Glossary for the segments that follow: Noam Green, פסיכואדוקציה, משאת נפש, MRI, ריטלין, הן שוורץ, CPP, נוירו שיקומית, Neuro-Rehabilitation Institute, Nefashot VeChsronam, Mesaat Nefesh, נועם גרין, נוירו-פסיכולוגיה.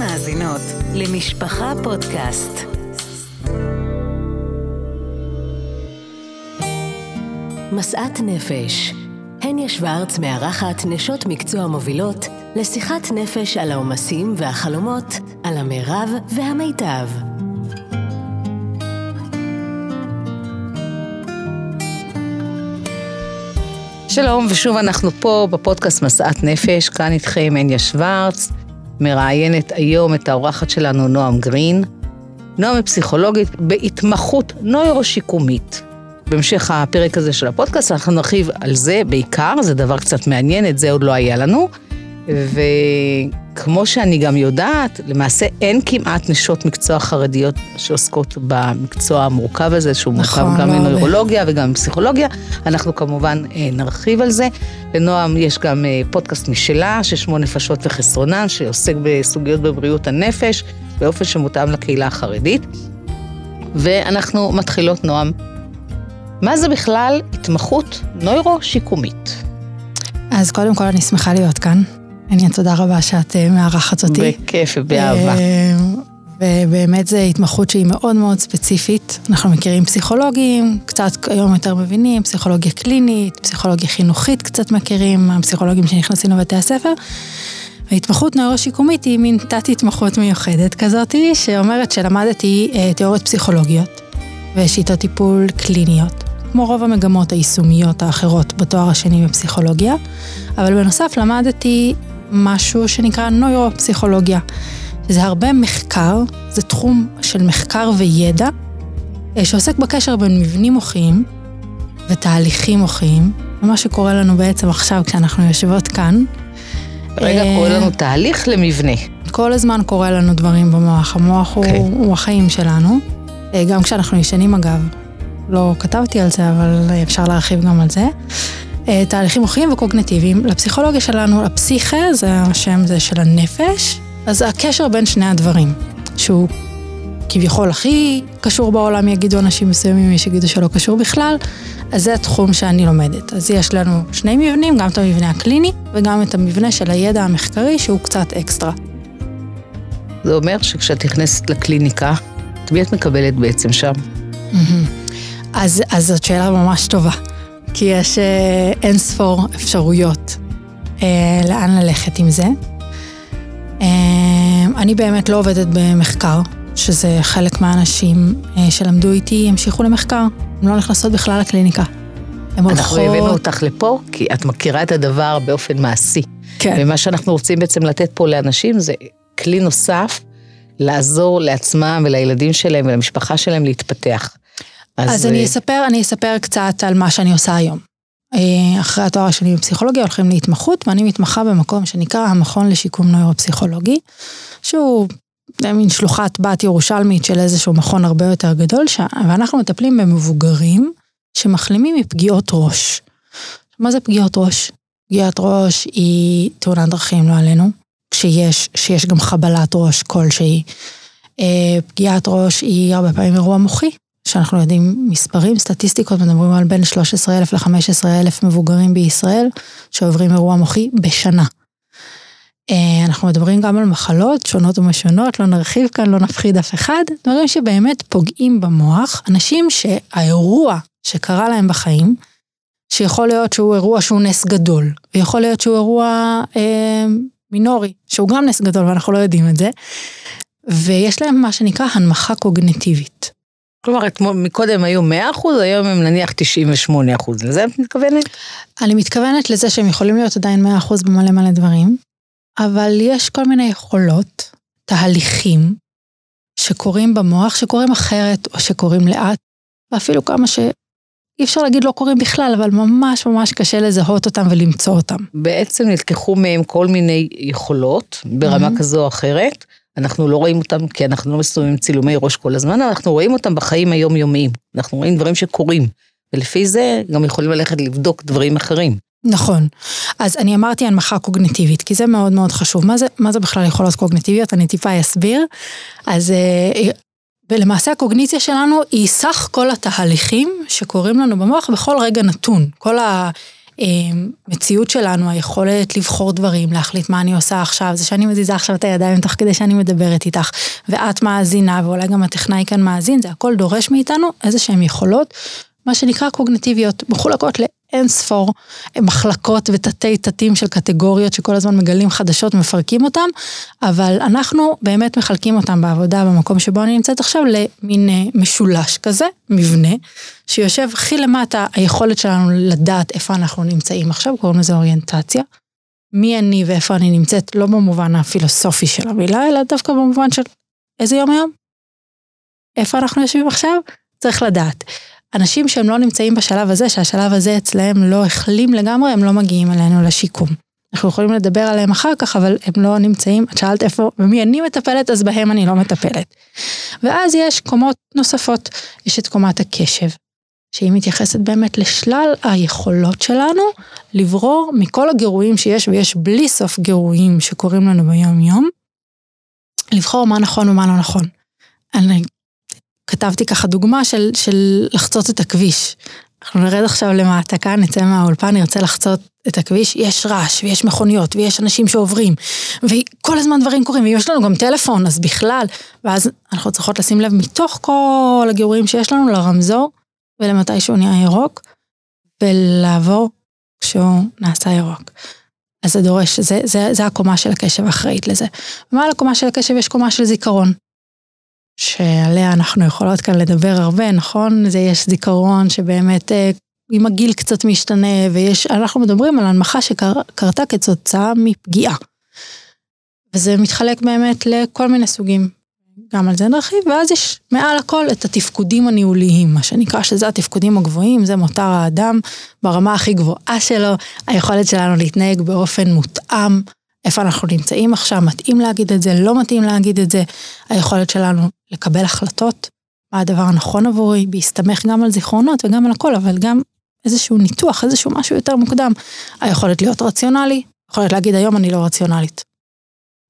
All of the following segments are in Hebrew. מאזינות למשפחה פודקאסט. מסעת נפש. הן שוורץ מארחת נשות מקצוע מובילות לשיחת נפש על העומסים והחלומות, על המרב והמיטב. שלום, ושוב אנחנו פה בפודקאסט מסעת נפש, כאן איתכם הן שוורץ, מראיינת היום את האורחת שלנו נועם גרין. נועם היא פסיכולוגית בהתמחות נוירו שיקומית. בהמשך הפרק הזה של הפודקאסט אנחנו נרחיב על זה בעיקר, זה דבר קצת מעניין, את זה עוד לא היה לנו, וכמו שאני גם יודעת, למעשה אין כמעט נשות מקצוע חרדיות שעוסקות במקצוע המורכב הזה, שהוא נכון, מורכב גם מנוירולוגיה וגם מפסיכולוגיה, אנחנו כמובן נרחיב על זה. לנועם יש גם פודקאסט משלה, ששמו נפשות וחסרונן, שעוסק בסוגיות בבריאות הנפש, באופן שמותאם לקהילה החרדית, ואנחנו מתחילות נועם. מה זה בכלל התמחות נוירו-שיקומית? אז קודם כל אני שמחה להיות כאן. תודה רבה שאת מארחת אותי. בכיף ובאהבה. ובאמת זו התמחות שהיא מאוד מאוד ספציפית. אנחנו מכירים פסיכולוגים, קצת היום יותר מבינים, פסיכולוגיה קלינית, פסיכולוגיה חינוכית קצת מכירים, הפסיכולוגים שנכנסים לבתי הספר. ההתמחות נוירו-שיקומית היא מין תת-התמחות מיוחדת כזאת, שאומרת שלמדתי תיאוריות פסיכולוגיות ושיטות טיפול קליניות. כמו רוב המגמות היישומיות האחרות בתואר השני בפסיכולוגיה, אבל בנוסף למדתי משהו שנקרא נוירו-פסיכולוגיה, שזה הרבה מחקר, זה תחום של מחקר וידע, שעוסק בקשר בין מבנים מוחיים ותהליכים מוחיים, ומה שקורה לנו בעצם עכשיו כשאנחנו יושבות כאן. רגע, קורה לנו תהליך למבנה. כל הזמן קורה לנו דברים במוח, המוח הוא החיים שלנו, גם כשאנחנו ישנים אגב. לא כתבתי על זה, אבל אפשר להרחיב גם על זה. תהליכים מוחיים וקוגניטיביים. לפסיכולוגיה שלנו, הפסיכה, זה השם זה של הנפש, אז הקשר בין שני הדברים, שהוא כביכול הכי קשור בעולם, יגידו אנשים מסוימים, יגידו שלא קשור בכלל, אז זה התחום שאני לומדת. אז יש לנו שני מבנים, גם את המבנה הקליני, וגם את המבנה של הידע המחקרי, שהוא קצת אקסטרה. זה אומר שכשאת נכנסת לקליניקה, מי את מקבלת בעצם שם? אז זאת שאלה ממש טובה, כי יש אין ספור אפשרויות לאן ללכת עם זה. אני באמת לא עובדת במחקר, שזה חלק מהאנשים שלמדו איתי, המשיכו למחקר, הם לא נכנסות בכלל לקליניקה. אנחנו הבאנו אותך לפה, כי את מכירה את הדבר באופן מעשי. כן. ומה שאנחנו רוצים בעצם לתת פה לאנשים, זה כלי נוסף, לעזור לעצמם ולילדים שלהם ולמשפחה שלהם להתפתח. אז אני אספר קצת על מה שאני עושה היום. אחרי התואר השני בפסיכולוגיה הולכים להתמחות, ואני מתמחה במקום שנקרא המכון לשיקום נוירו-פסיכולוגי, שהוא מין שלוחת בת ירושלמית של איזשהו מכון הרבה יותר גדול, ואנחנו מטפלים במבוגרים שמחלימים מפגיעות ראש. מה זה פגיעות ראש? פגיעת ראש היא תאונת דרכים, לא עלינו. שיש גם חבלת ראש כלשהי. פגיעת ראש היא הרבה פעמים אירוע מוחי, שאנחנו יודעים מספרים, סטטיסטיקות, מדברים על בין 13,000 ל-15,000 מבוגרים בישראל, שעוברים אירוע מוחי בשנה. אנחנו מדברים גם על מחלות שונות ומשונות, לא נרחיב כאן, לא נפחיד אף אחד, דברים שבאמת פוגעים במוח, אנשים שהאירוע שקרה להם בחיים, שיכול להיות שהוא אירוע שהוא נס גדול, ויכול להיות שהוא אירוע מינורי, שהוא גם נס גדול, ואנחנו לא יודעים את זה, ויש להם מה שנקרא הנמכה קוגניטיבית. כלומר, מקודם היו 100%, היום הם נניח 98%, לזה את מתכוונת? אני מתכוונת לזה שהם יכולים להיות עדיין 100% במלא מלא דברים, אבל יש כל מיני יכולות, תהליכים, שקורים במוח, שקורים אחרת, או שקורים לאט, ואפילו כמה אי אפשר להגיד לא קוראים בכלל, אבל ממש ממש קשה לזהות אותם ולמצוא אותם. בעצם נלקחו מהם כל מיני יכולות, ברמה כזו או אחרת, אנחנו לא רואים אותם, כי אנחנו לא מסתובבים צילומי ראש כל הזמן, אנחנו רואים אותם בחיים היומיומיים, אנחנו רואים דברים שקורים, ולפי זה גם יכולים ללכת לבדוק דברים אחרים. נכון, אז אני אמרתי הנמכה קוגניטיבית, כי זה מאוד מאוד חשוב. מה זה בכלל יכולות קוגניטיביות? אני טיפה אסביר. אז ולמעשה הקוגניציה שלנו היא סך כל התהליכים שקורים לנו במוח בכל רגע נתון. כל המציאות שלנו, היכולת לבחור דברים, להחליט מה אני עושה עכשיו, זה שאני מזיזה עכשיו את הידיים תוך כדי שאני מדברת איתך, ואת מאזינה, ואולי גם הטכנאי כאן מאזין, זה הכל דורש מאיתנו איזה שהן יכולות, מה שנקרא קוגניטיביות, מחולקות לאין ספור מחלקות ותתי תתים של קטגוריות שכל הזמן מגלים חדשות ומפרקים אותם, אבל אנחנו באמת מחלקים אותם בעבודה במקום שבו אני נמצאת עכשיו למין משולש כזה, מבנה, שיושב הכי למטה היכולת שלנו לדעת איפה אנחנו נמצאים עכשיו, קוראים לזה אוריינטציה, מי אני ואיפה אני נמצאת, לא במובן הפילוסופי של המילה, אלא דווקא במובן של איזה יום היום, איפה אנחנו יושבים עכשיו, צריך לדעת. אנשים שהם לא נמצאים בשלב הזה, שהשלב הזה אצלהם לא החלים לגמרי, הם לא מגיעים אלינו לשיקום. אנחנו יכולים לדבר עליהם אחר כך, אבל הם לא נמצאים, את שאלת איפה, ומי אני מטפלת, אז בהם אני לא מטפלת. ואז יש קומות נוספות, יש את קומת הקשב, שהיא מתייחסת באמת לשלל היכולות שלנו, לברור מכל הגירויים שיש, ויש בלי סוף גירויים שקורים לנו ביום יום, לבחור מה נכון ומה לא נכון. אני כתבתי ככה דוגמה של לחצות את הכביש. אנחנו נרד עכשיו למעתקה, נצא מהאולפן, נרצה לחצות את הכביש, יש רעש, ויש מכוניות, ויש אנשים שעוברים, וכל הזמן דברים קורים, ויש לנו גם טלפון, אז בכלל, ואז אנחנו צריכות לשים לב מתוך כל הגירויים שיש לנו, לרמזור, ולמתי שהוא נהיה ירוק, ולעבור כשהוא נעשה ירוק. אז זה דורש, זה הקומה של הקשב האחראית לזה. ומה על הקומה של הקשב? יש קומה של זיכרון. שעליה אנחנו יכולות כאן לדבר הרבה, נכון? זה יש זיכרון שבאמת עם הגיל קצת משתנה, ואנחנו מדברים על הנמכה שקרתה כתוצאה מפגיעה. וזה מתחלק באמת לכל מיני סוגים, גם על זה נרחיב, ואז יש מעל הכל את התפקודים הניהוליים, מה שנקרא שזה התפקודים הגבוהים, זה מותר האדם ברמה הכי גבוהה שלו, היכולת שלנו להתנהג באופן מותאם, איפה אנחנו נמצאים עכשיו, מתאים להגיד את זה, לא מתאים להגיד את זה, היכולת שלנו לקבל החלטות, מה הדבר הנכון עבורי, בהסתמך גם על זיכרונות וגם על הכל, אבל גם איזשהו ניתוח, איזשהו משהו יותר מוקדם, היכולת להיות רציונלי, יכולת להגיד היום אני לא רציונלית,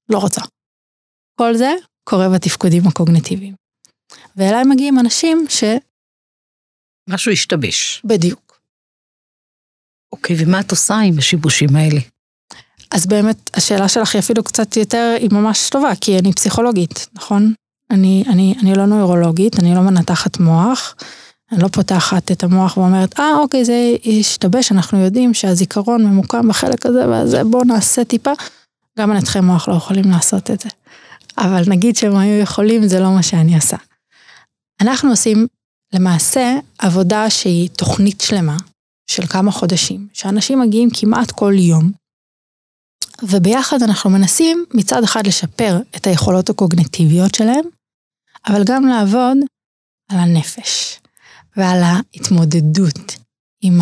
לא רוצה. כל זה קורה בתפקודים הקוגניטיביים. ואליי מגיעים אנשים משהו השתבש. בדיוק. אוקיי, ומה את עושה עם השיבושים האלה? אז באמת, השאלה שלך היא אפילו קצת יותר, היא ממש טובה, כי אני פסיכולוגית, נכון? אני לא נוירולוגית, אני לא מנתחת מוח, אני לא פותחת את המוח ואומרת, אוקיי, זה ישתבש, אנחנו יודעים שהזיכרון ממוקם בחלק הזה, ואז בואו נעשה טיפה, גם מנתחי מוח לא יכולים לעשות את זה. אבל נגיד שהם היו יכולים, זה לא מה שאני עושה. אנחנו עושים למעשה עבודה שהיא תוכנית שלמה, של כמה חודשים, שאנשים מגיעים כמעט כל יום, וביחד אנחנו מנסים מצד אחד לשפר את היכולות הקוגניטיביות שלהם, אבל גם לעבוד על הנפש ועל ההתמודדות עם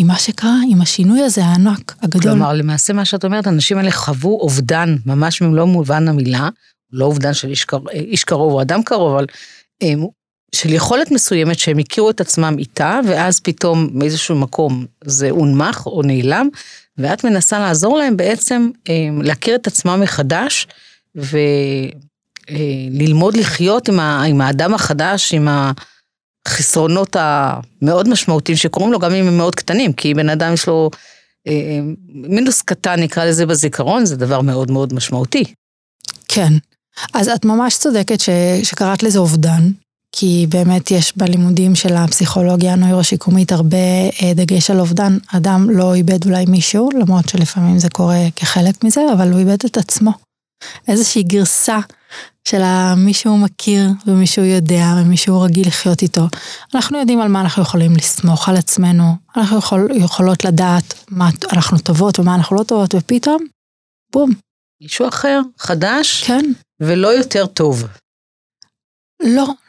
מה שקרה, עם השינוי הזה הענק הגדול. כלומר, למעשה מה שאת אומרת, האנשים האלה חוו אובדן, ממש ממלוא מובן המילה, לא אובדן של איש קרוב או אדם קרוב, אבל של יכולת מסוימת שהם הכירו את עצמם איתה, ואז פתאום מאיזשהו מקום זה אונמך או נעלם, ואת מנסה לעזור להם בעצם להכיר את עצמם מחדש, וללמוד לחיות עם האדם החדש, עם החסרונות המאוד משמעותיים שקוראים לו, גם אם הם מאוד קטנים, כי בן אדם יש לו מינוס קטן, נקרא לזה בזיכרון, זה דבר מאוד מאוד משמעותי. כן, אז את ממש צודקת שקראת לזה אובדן, כי באמת יש בלימודים של הפסיכולוגיה הנוירו שיקומית הרבה דגש על אובדן, אדם לא איבד אולי מישהו, למרות שלפעמים זה קורה כחלק מזה, אבל הוא איבד את עצמו. איזושהי גרסה של מישהו מכיר ומישהו יודע ומישהו רגיל לחיות איתו. אנחנו יודעים על מה אנחנו יכולים לסמוך על עצמנו, אנחנו יכולות לדעת מה אנחנו טובות ומה אנחנו לא טובות, ופתאום, בום. מישהו אחר, חדש, כן. ולא יותר טוב.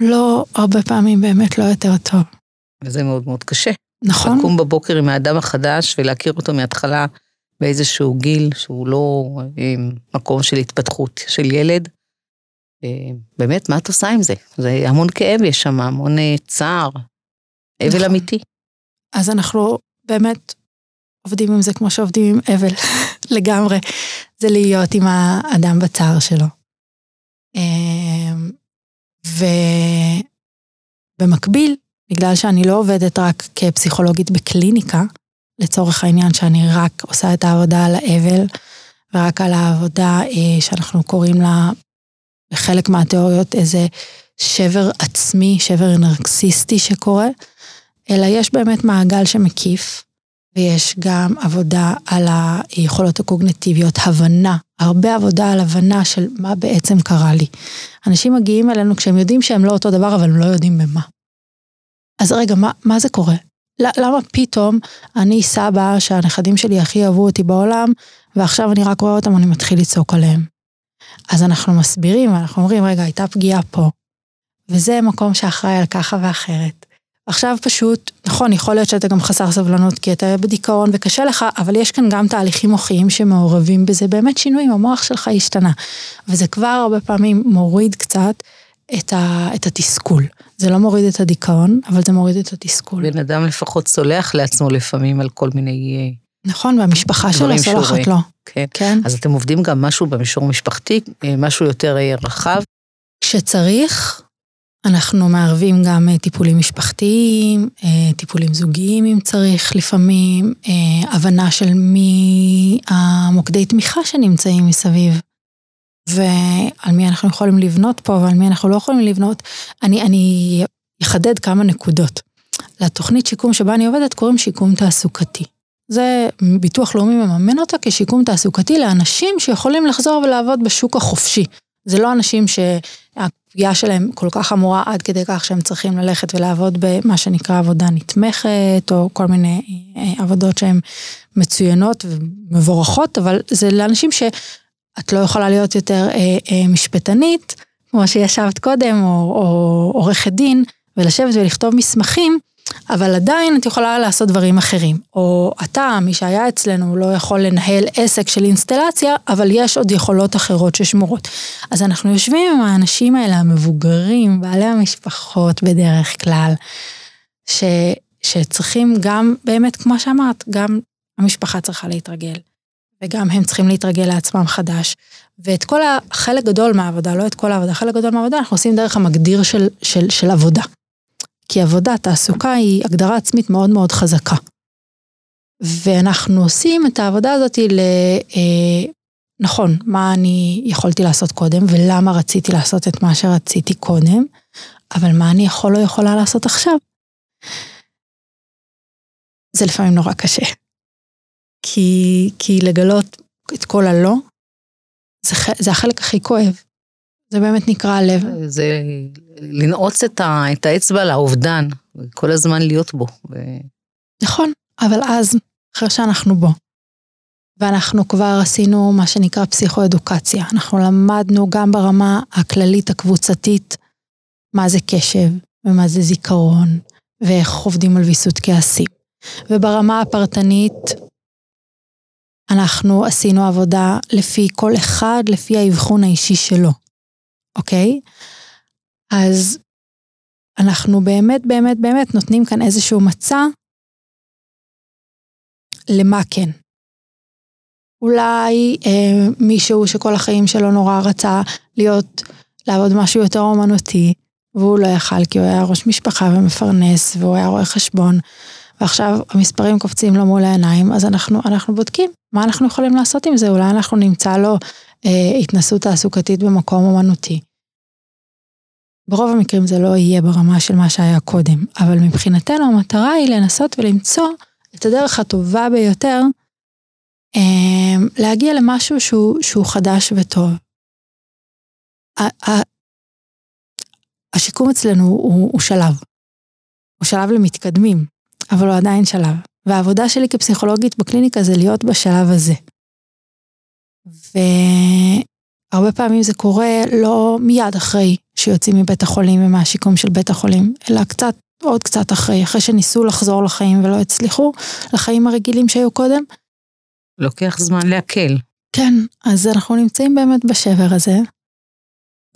לא, הרבה פעמים באמת לא יותר טוב. וזה מאוד מאוד קשה. נכון. לקום בבוקר עם האדם החדש ולהכיר אותו מההתחלה באיזשהו גיל שהוא לא מקום של התפתחות של ילד. באמת, מה את עושה עם זה? זה המון כאב יש שם, המון צער, אבל נכון. אמיתי. אז אנחנו באמת עובדים עם זה כמו שעובדים עם אבל לגמרי. זה להיות עם האדם בצער שלו. ובמקביל, בגלל שאני לא עובדת רק כפסיכולוגית בקליניקה, לצורך העניין שאני רק עושה את העבודה על האבל, ורק על העבודה שאנחנו קוראים לה, בחלק מהתיאוריות, איזה שבר עצמי, שבר נרקסיסטי שקורה, אלא יש באמת מעגל שמקיף, ויש גם עבודה על היכולות הקוגניטיביות, הבנה, הרבה עבודה על הבנה של מה בעצם קרה לי. אנשים מגיעים אלינו כשהם יודעים שהם לא אותו דבר, אבל הם לא יודעים במה. אז רגע, מה זה קורה? למה פתאום אני סבא שהנכדים שלי הכי אהבו אותי בעולם, ועכשיו אני רק רואה אותם, אני מתחיל לצעוק עליהם. אז אנחנו מסבירים, אנחנו אומרים, רגע, הייתה פגיעה פה, וזה מקום שאחראי על ככה ואחרת. עכשיו פשוט, נכון, יכול להיות שאתה גם חסר סבלנות, כי אתה בדיכאון וקשה לך, אבל יש כאן גם תהליכים מוחיים שמעורבים בזה, באמת שינויים, המוח שלך השתנה, וזה כבר הרבה פעמים מוריד קצת את התסכול. זה לא מוריד את הדיכאון, אבל זה מוריד את התסכול. בן אדם לפחות סולח לעצמו לפעמים על כל מיני... נכון, והמשפחה שלו סולחת לו. כן. כן. אז אתם עובדים גם משהו במישור משפחתי, משהו יותר רחב. כשצריך, אנחנו מערבים גם טיפולים משפחתיים, טיפולים זוגיים אם צריך לפעמים, הבנה של מי המוקדי תמיכה שנמצאים מסביב. ועל מי אנחנו יכולים לבנות פה, ועל מי אנחנו לא יכולים לבנות. אני אחדד כמה נקודות. לתוכנית שיקום שבה אני עובדת, קוראים שיקום תעסוקתי. זה ביטוח לאומי מממן אותה כשיקום תעסוקתי לאנשים שיכולים לחזור ולעבוד בשוק החופשי. זה לא אנשים שהפגיעה שלהם כל כך אמורה עד כדי כך שהם צריכים ללכת ולעבוד במה שנקרא עבודה נתמכת, או כל מיני עבודות שהן מצוינות ומבורכות, אבל זה לאנשים ש... את לא יכולה להיות יותר משפטנית, כמו שישבת קודם, או עורכת דין, ולשבת ולכתוב מסמכים, אבל עדיין את יכולה לעשות דברים אחרים. או אתה, מי שהיה אצלנו, לא יכול לנהל עסק של אינסטלציה, אבל יש עוד יכולות אחרות ששמורות. אז אנחנו יושבים עם האנשים האלה, המבוגרים, בעלי המשפחות בדרך כלל, שצריכים גם, באמת, כמו שאמרת, גם המשפחה צריכה להתרגל. וגם הם צריכים להתרגל לעצמם חדש. ואת כל החלק גדול מהעבודה, לא את כל העבודה, חלק גדול מהעבודה, אנחנו עושים דרך המגדיר של עבודה. כי עבודה, תעסוקה, היא הגדרה עצמית מאוד מאוד חזקה. ואנחנו עושים את העבודה הזאת נכון, מה אני יכולתי לעשות קודם, ולמה רציתי לעשות את מה שרציתי קודם, אבל מה אני יכול או יכולה לעשות עכשיו? זה לפעמים נורא קשה. כי לגלות את כל הלא, זה החלק הכי כואב. זה באמת נקרא הלב. זה לנעוץ את האצבע לאובדן, כל הזמן להיות בו. נכון, אבל אז, אחרי שאנחנו בו, ואנחנו כבר עשינו מה שנקרא פסיכו-אדוקציה, אנחנו למדנו גם ברמה הכללית הקבוצתית, מה זה קשב, ומה זה זיכרון, ואיך עובדים על ויסות כעסים. וברמה הפרטנית, אנחנו עשינו עבודה לפי כל אחד, לפי האבחון האישי שלו, אוקיי? אז אנחנו באמת, באמת, באמת נותנים כאן איזשהו מצע למה כן. אולי מישהו שכל החיים שלו נורא רצה לעבוד משהו יותר אומנותי, והוא לא יכל כי הוא היה ראש משפחה ומפרנס, והוא היה רואה חשבון, ועכשיו המספרים קופצים לו מול העיניים, אז אנחנו בודקים מה אנחנו יכולים לעשות עם זה, אולי אנחנו נמצא לו התנסות תעסוקתית במקום אומנותי. ברוב המקרים זה לא יהיה ברמה של מה שהיה קודם, אבל מבחינתנו המטרה היא לנסות ולמצוא את הדרך הטובה ביותר, להגיע למשהו שהוא חדש וטוב. השיקום אצלנו הוא שלב, הוא שלב למתקדמים, אבל הוא עדיין שלב. והעבודה שלי כפסיכולוגית בקליניקה זה להיות בשלב הזה. והרבה פעמים זה קורה לא מיד אחרי שיוצאים מבית החולים ומהשיקום של בית החולים, אלא קצת, עוד קצת אחרי שניסו לחזור לחיים ולא הצליחו, לחיים הרגילים שהיו קודם. לוקח זמן להקל. כן, אז אנחנו נמצאים באמת בשבר הזה.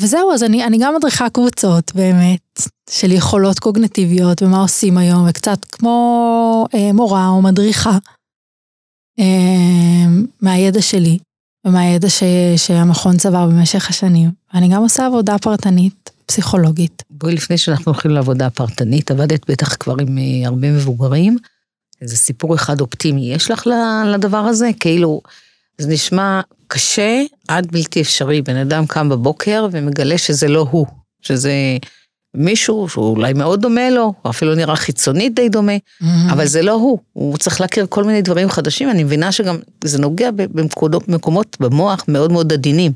וזהו, אז אני גם מדריכה קבוצות באמת, של יכולות קוגניטיביות ומה עושים היום, וקצת כמו מורה או מדריכה, מהידע שלי, ומהידע שהמכון צבר במשך השנים. אני גם עושה עבודה פרטנית, פסיכולוגית. בואי, לפני שאנחנו הולכים לעבודה פרטנית, עבדת בטח כבר עם הרבה מבוגרים, איזה סיפור אחד אופטימי יש לך לדבר הזה? כאילו, זה נשמע קשה עד בלתי אפשרי. בן אדם קם בבוקר ומגלה שזה לא הוא, שזה מישהו שאולי מאוד דומה לו, או אפילו נראה חיצונית די דומה, אבל זה לא הוא. הוא צריך להכיר כל מיני דברים חדשים. אני מבינה שגם זה נוגע במקומות במוח מאוד מאוד עדינים.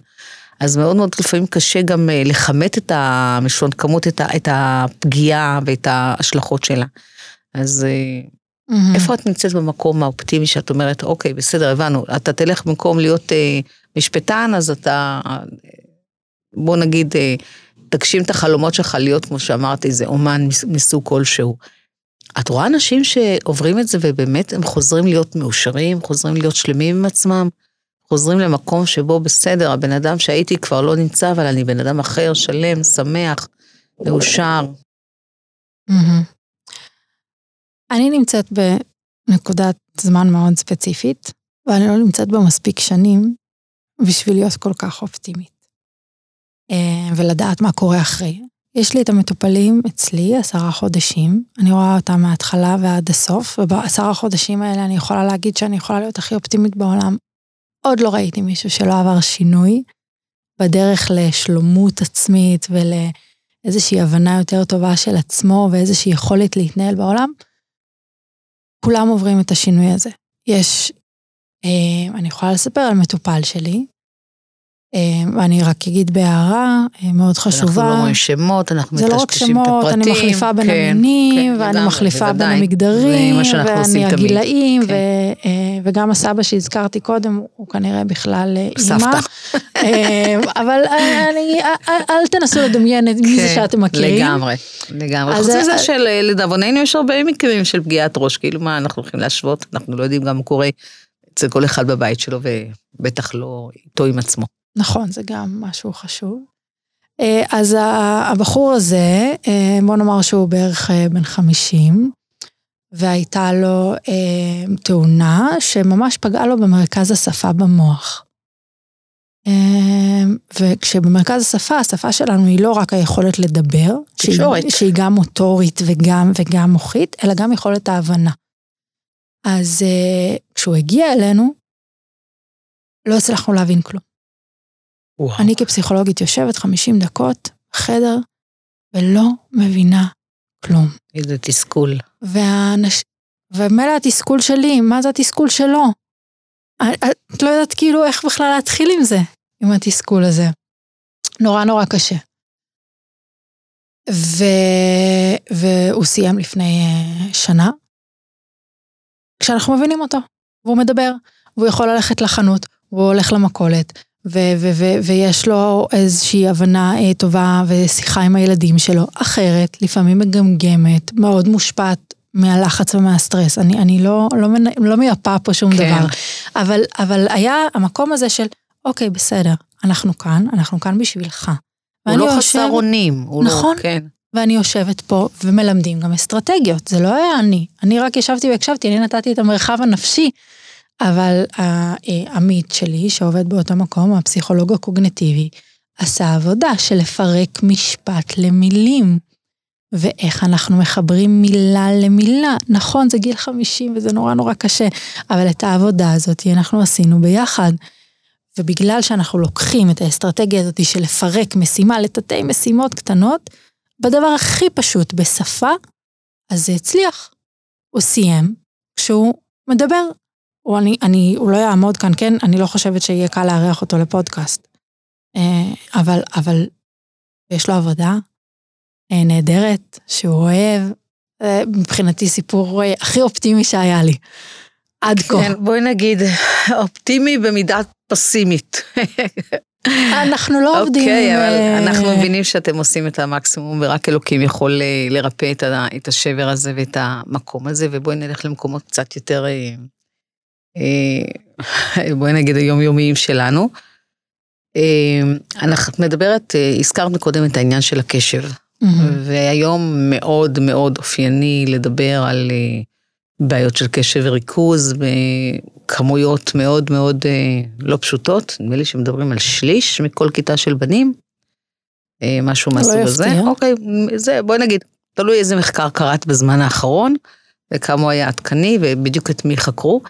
אז מאוד מאוד לפעמים קשה גם לחמת את המשון, כמות את הפגיעה ואת ההשלכות שלה. אז איפה את נמצאת במקום האופטימי שאת אומרת, אוקיי, בסדר, הבנו, אתה תלך במקום להיות משפטן, אז אתה, בוא נגיד, תגשים את החלומות שלך להיות, כמו שאמרתי, זה אומן מסוג כלשהו. את רואה אנשים שעוברים את זה ובאמת הם חוזרים להיות מאושרים, חוזרים להיות שלמים עם עצמם, חוזרים למקום שבו בסדר, הבן אדם שהייתי כבר לא נמצא, אבל אני בן אדם אחר, שלם, שמח, מאושר. אני נמצאת בנקודת זמן מאוד ספציפית, ואני לא נמצאת במספיק שנים, בשביל להיות כל כך אופטימית. ולדעת מה קורה אחרי. יש לי את המטופלים אצלי 10 חודשים, אני רואה אותם מההתחלה ועד הסוף, וב10 החודשים האלה אני יכולה להגיד שאני יכולה להיות הכי אופטימית בעולם. עוד לא ראיתי מישהו שלא עבר שינוי, בדרך לשלומות עצמית ולאיזושהי הבנה יותר טובה של עצמו, ואיזושהי יכולת להתנהל בעולם. כולם עוברים את השינוי הזה. יש, אני יכולה לספר על מטופל שלי, אני רק אגיד בהערה מאוד חשובה. אנחנו לא רואים שמות, אנחנו מטשטשים את הפרטים. זה לא רק שמות, אני מחליפה בין המינים, ואני מחליפה בין המגדרים, ואני הגילאים, וגם הסבא שהזכרתי קודם, הוא כנראה בכלל אימא. אבל אל תנסו לדמיין מי זה שאתם מכירים. לגמרי. חוץ מזה שלדבוננו יש הרבה מקרים של פגיעת ראש, כאילו מה אנחנו הולכים להשוות, אנחנו לא יודעים גם מה קורה אצל כל אחד בבית שלו, ובטח לא איתו עם עצמו. נכון, זה גם משהו חשוב. אז הבחור הזה, בוא נאמר שהוא בערך בן 50, והייתה לו תאונה שממש פגעה לו במרכז השפה במוח. וכשבמרכז השפה, השפה שלנו היא לא רק היכולת לדבר, שהיא גם מוטורית וגם מוחית, אלא גם יכולת ההבנה. אז כשהוא הגיע אלינו, לא הצלחנו להבין כלום. אני כפסיכולוגית יושבת 50 דקות, חדר, ולא מבינה כלום. איזה תסכול. ומלא התסכול שלי, מה זה התסכול שלו? את לא יודעת כאילו איך בכלל להתחיל עם זה, עם התסכול הזה. נורא נורא קשה. והוא סיים לפני שנה, כשאנחנו מבינים אותו, והוא מדבר, והוא יכול ללכת לחנות, והוא הולך למכולת, ויש לו איזושהי הבנה טובה ושיחה עם הילדים שלו, אחרת, לפעמים מגמגמת, מאוד מושפעת מהלחץ ומהסטרס. אני לא מייפה פה שום דבר. אבל היה המקום הזה של, אוקיי, בסדר, אנחנו כאן בשבילך. הוא לא חסר אונים. נכון, ואני יושבת פה ומלמדים גם אסטרטגיות, זה לא היה אני רק ישבתי והקשבתי, אני נתתי את המרחב הנפשי, אבל העמית שלי, שעובד באותו מקום, הפסיכולוג הקוגניטיבי, עשה עבודה של לפרק משפט למילים, ואיך אנחנו מחברים מילה למילה. נכון, זה גיל 50 וזה נורא נורא קשה, אבל את העבודה הזאת אנחנו עשינו ביחד, ובגלל שאנחנו לוקחים את האסטרטגיה הזאת של לפרק משימה לתתי משימות קטנות, בדבר הכי פשוט בשפה, אז זה הצליח. הוא סיים, כשהוא מדבר, הוא לא יעמוד כאן, כן? אני לא חושבת שיהיה קל להארח אותו לפודקאסט. אבל יש לו עבודה נהדרת, שהוא אוהב, מבחינתי סיפור הכי אופטימי שהיה לי. עד כה. כן, בואי נגיד, אופטימי במידה פסימית. אנחנו לא עובדים. אוקיי, אבל אנחנו מבינים שאתם עושים את המקסימום, ורק אלוקים יכול לרפא את השבר הזה ואת המקום הזה, ובואי נלך למקומות קצת יותר... בואי נגיד היומיומיים שלנו. אנחנו מדברת, הזכרת מקודם את העניין של הקשב, והיום מאוד מאוד אופייני לדבר על בעיות של קשב וריכוז, בכמויות מאוד מאוד לא פשוטות, נדמה לי שמדברים על 1/3 מכל כיתה של בנים, משהו מהסוג הזה. אוקיי, בואי נגיד, תלוי איזה מחקר קראת בזמן האחרון, וכמה הוא היה עדכני, ובדיוק את מי חקרו,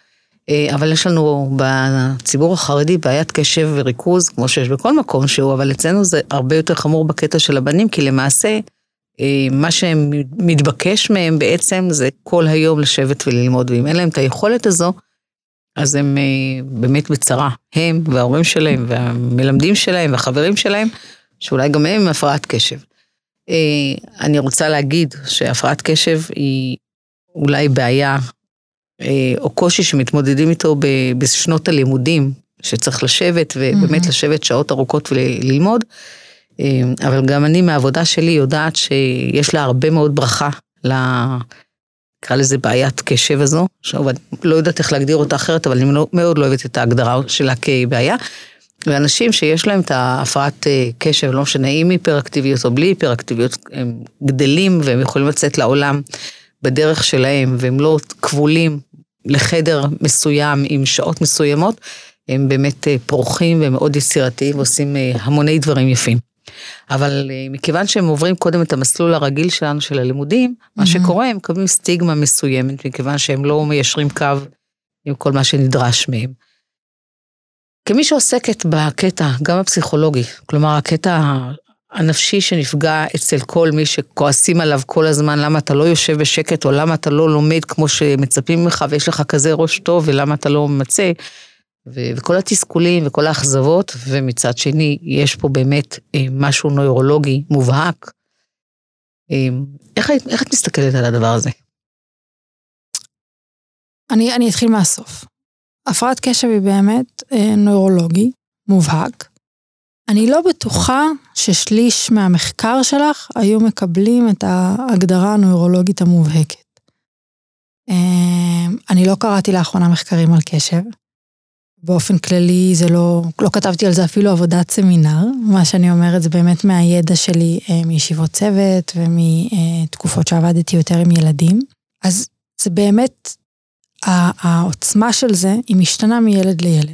אבל יש לנו בציבור החרדי בעיית קשב וריכוז, כמו שיש בכל מקום שהוא, אבל אצלנו זה הרבה יותר חמור בקטע של הבנים, כי למעשה, מה שהם מתבקש מהם בעצם, זה כל היום לשבת וללמוד, ואם אין להם את היכולת הזו, אז הם באמת בצרה, הם וההורים שלהם, והמלמדים שלהם, והחברים שלהם, שאולי גם הם הפרעת קשב. אני רוצה להגיד שהפרעת קשב היא אולי בעיה, או קושי שמתמודדים איתו בשנות הלימודים, שצריך לשבת, ובאמת לשבת שעות ארוכות וללמוד, אבל גם אני מהעבודה שלי יודעת שיש לה הרבה מאוד ברכה קרא לזה בעיית קשב הזו, שאני לא יודעת איך להגדיר אותה אחרת, אבל אני מאוד לא אוהבת את ההגדרה שלה כבעיה, ואנשים שיש להם את ההפרעת קשב, לא משנה אם היפראקטיביות או בלי היפראקטיביות, הם גדלים והם יכולים לצאת לעולם בדרך שלהם, והם לא כבולים לחדר מסוים עם שעות מסוימות, הם באמת פרוחים ומאוד יצירתיים, ועושים המוני דברים יפים. אבל מכיוון שהם עוברים קודם את המסלול הרגיל שלנו של הלימודים, מה שקורה הם מקבלים סטיגמה מסוימת, מכיוון שהם לא מיישרים קו עם כל מה שנדרש מהם. כמי שעוסקת בקטע, גם הפסיכולוגי, כלומר הקטע הנפשי שנפגע אצל כל מי שכועסים עליו כל הזמן, למה אתה לא יושב בשקט, או למה אתה לא לומד כמו שמצפים ממך, ויש לך כזה ראש טוב, ולמה אתה לא ממצא, וכל התסכולים וכל האכזבות, ומצד שני יש פה באמת משהו נוירולוגי מובהק. איך את מסתכלת על הדבר הזה? אני אתחיל מהסוף. הפרעת קשב היא באמת נוירולוגי מובהק. אני לא בטוחה ששליש מהמחקר שלך היו מקבלים את ההגדרה הנוירולוגית המובהקת. אני לא קראתי לאחרונה מחקרים על קשב. באופן כללי זה לא כתבתי על זה אפילו עבודת סמינר, מה שאני אומרת זה באמת מהידע שלי מישיבות צוות ומתקופות שעבדתי יותר עם ילדים, אז זה באמת, העוצמה של זה היא משתנה מילד לילד,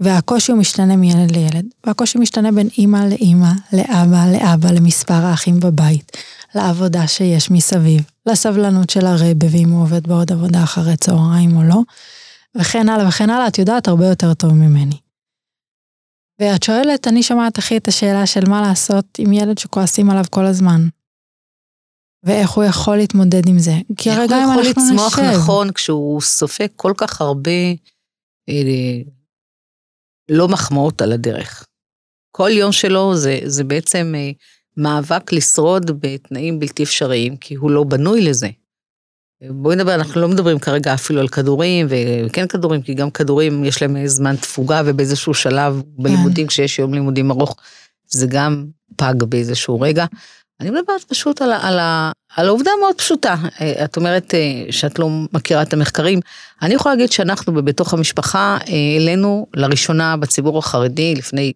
והקושי הוא משתנה מילד לילד, והקושי משתנה בין אמא לאמא, לאבא, למספר האחים בבית, לעבודה שיש מסביב, לסבלנות של הרבב ואם הוא עובד בעוד עבודה אחרי צהריים או לא, וכן הלאה וכן הלאה, את יודעת הרבה יותר טוב ממני. ואת שואלת, אני שמעת אחי את השאלה של מה לעשות עם ילד שכועסים עליו כל הזמן. ואיך הוא יכול להתמודד עם זה. כי הרגע אם אנחנו נשב. איך הוא יכול לצמוח נכון, כשהוא סופק כל כך הרבה לא מחמאות על הדרך. כל יום שלו זה בעצם מאבק לשרוד בתנאים בלתי אפשריים, כי הוא לא בנוי לזה. בואי נדבר, אנחנו לא מדברים כרגע אפילו על כדורים, וכן כדורים, כי גם כדורים יש להם זמן תפוגה, ובאיזשהו שלב בלימודים, כשיש יום לימודים ארוך, זה גם פג באיזשהו רגע. אני מדברת פשוט על העובדה מאוד פשוטה. את אומרת שאת לא מכירה את המחקרים. אני יכולה להגיד שאנחנו בתוך המשפחה, אלינו לראשונה בציבור החרדי, לפני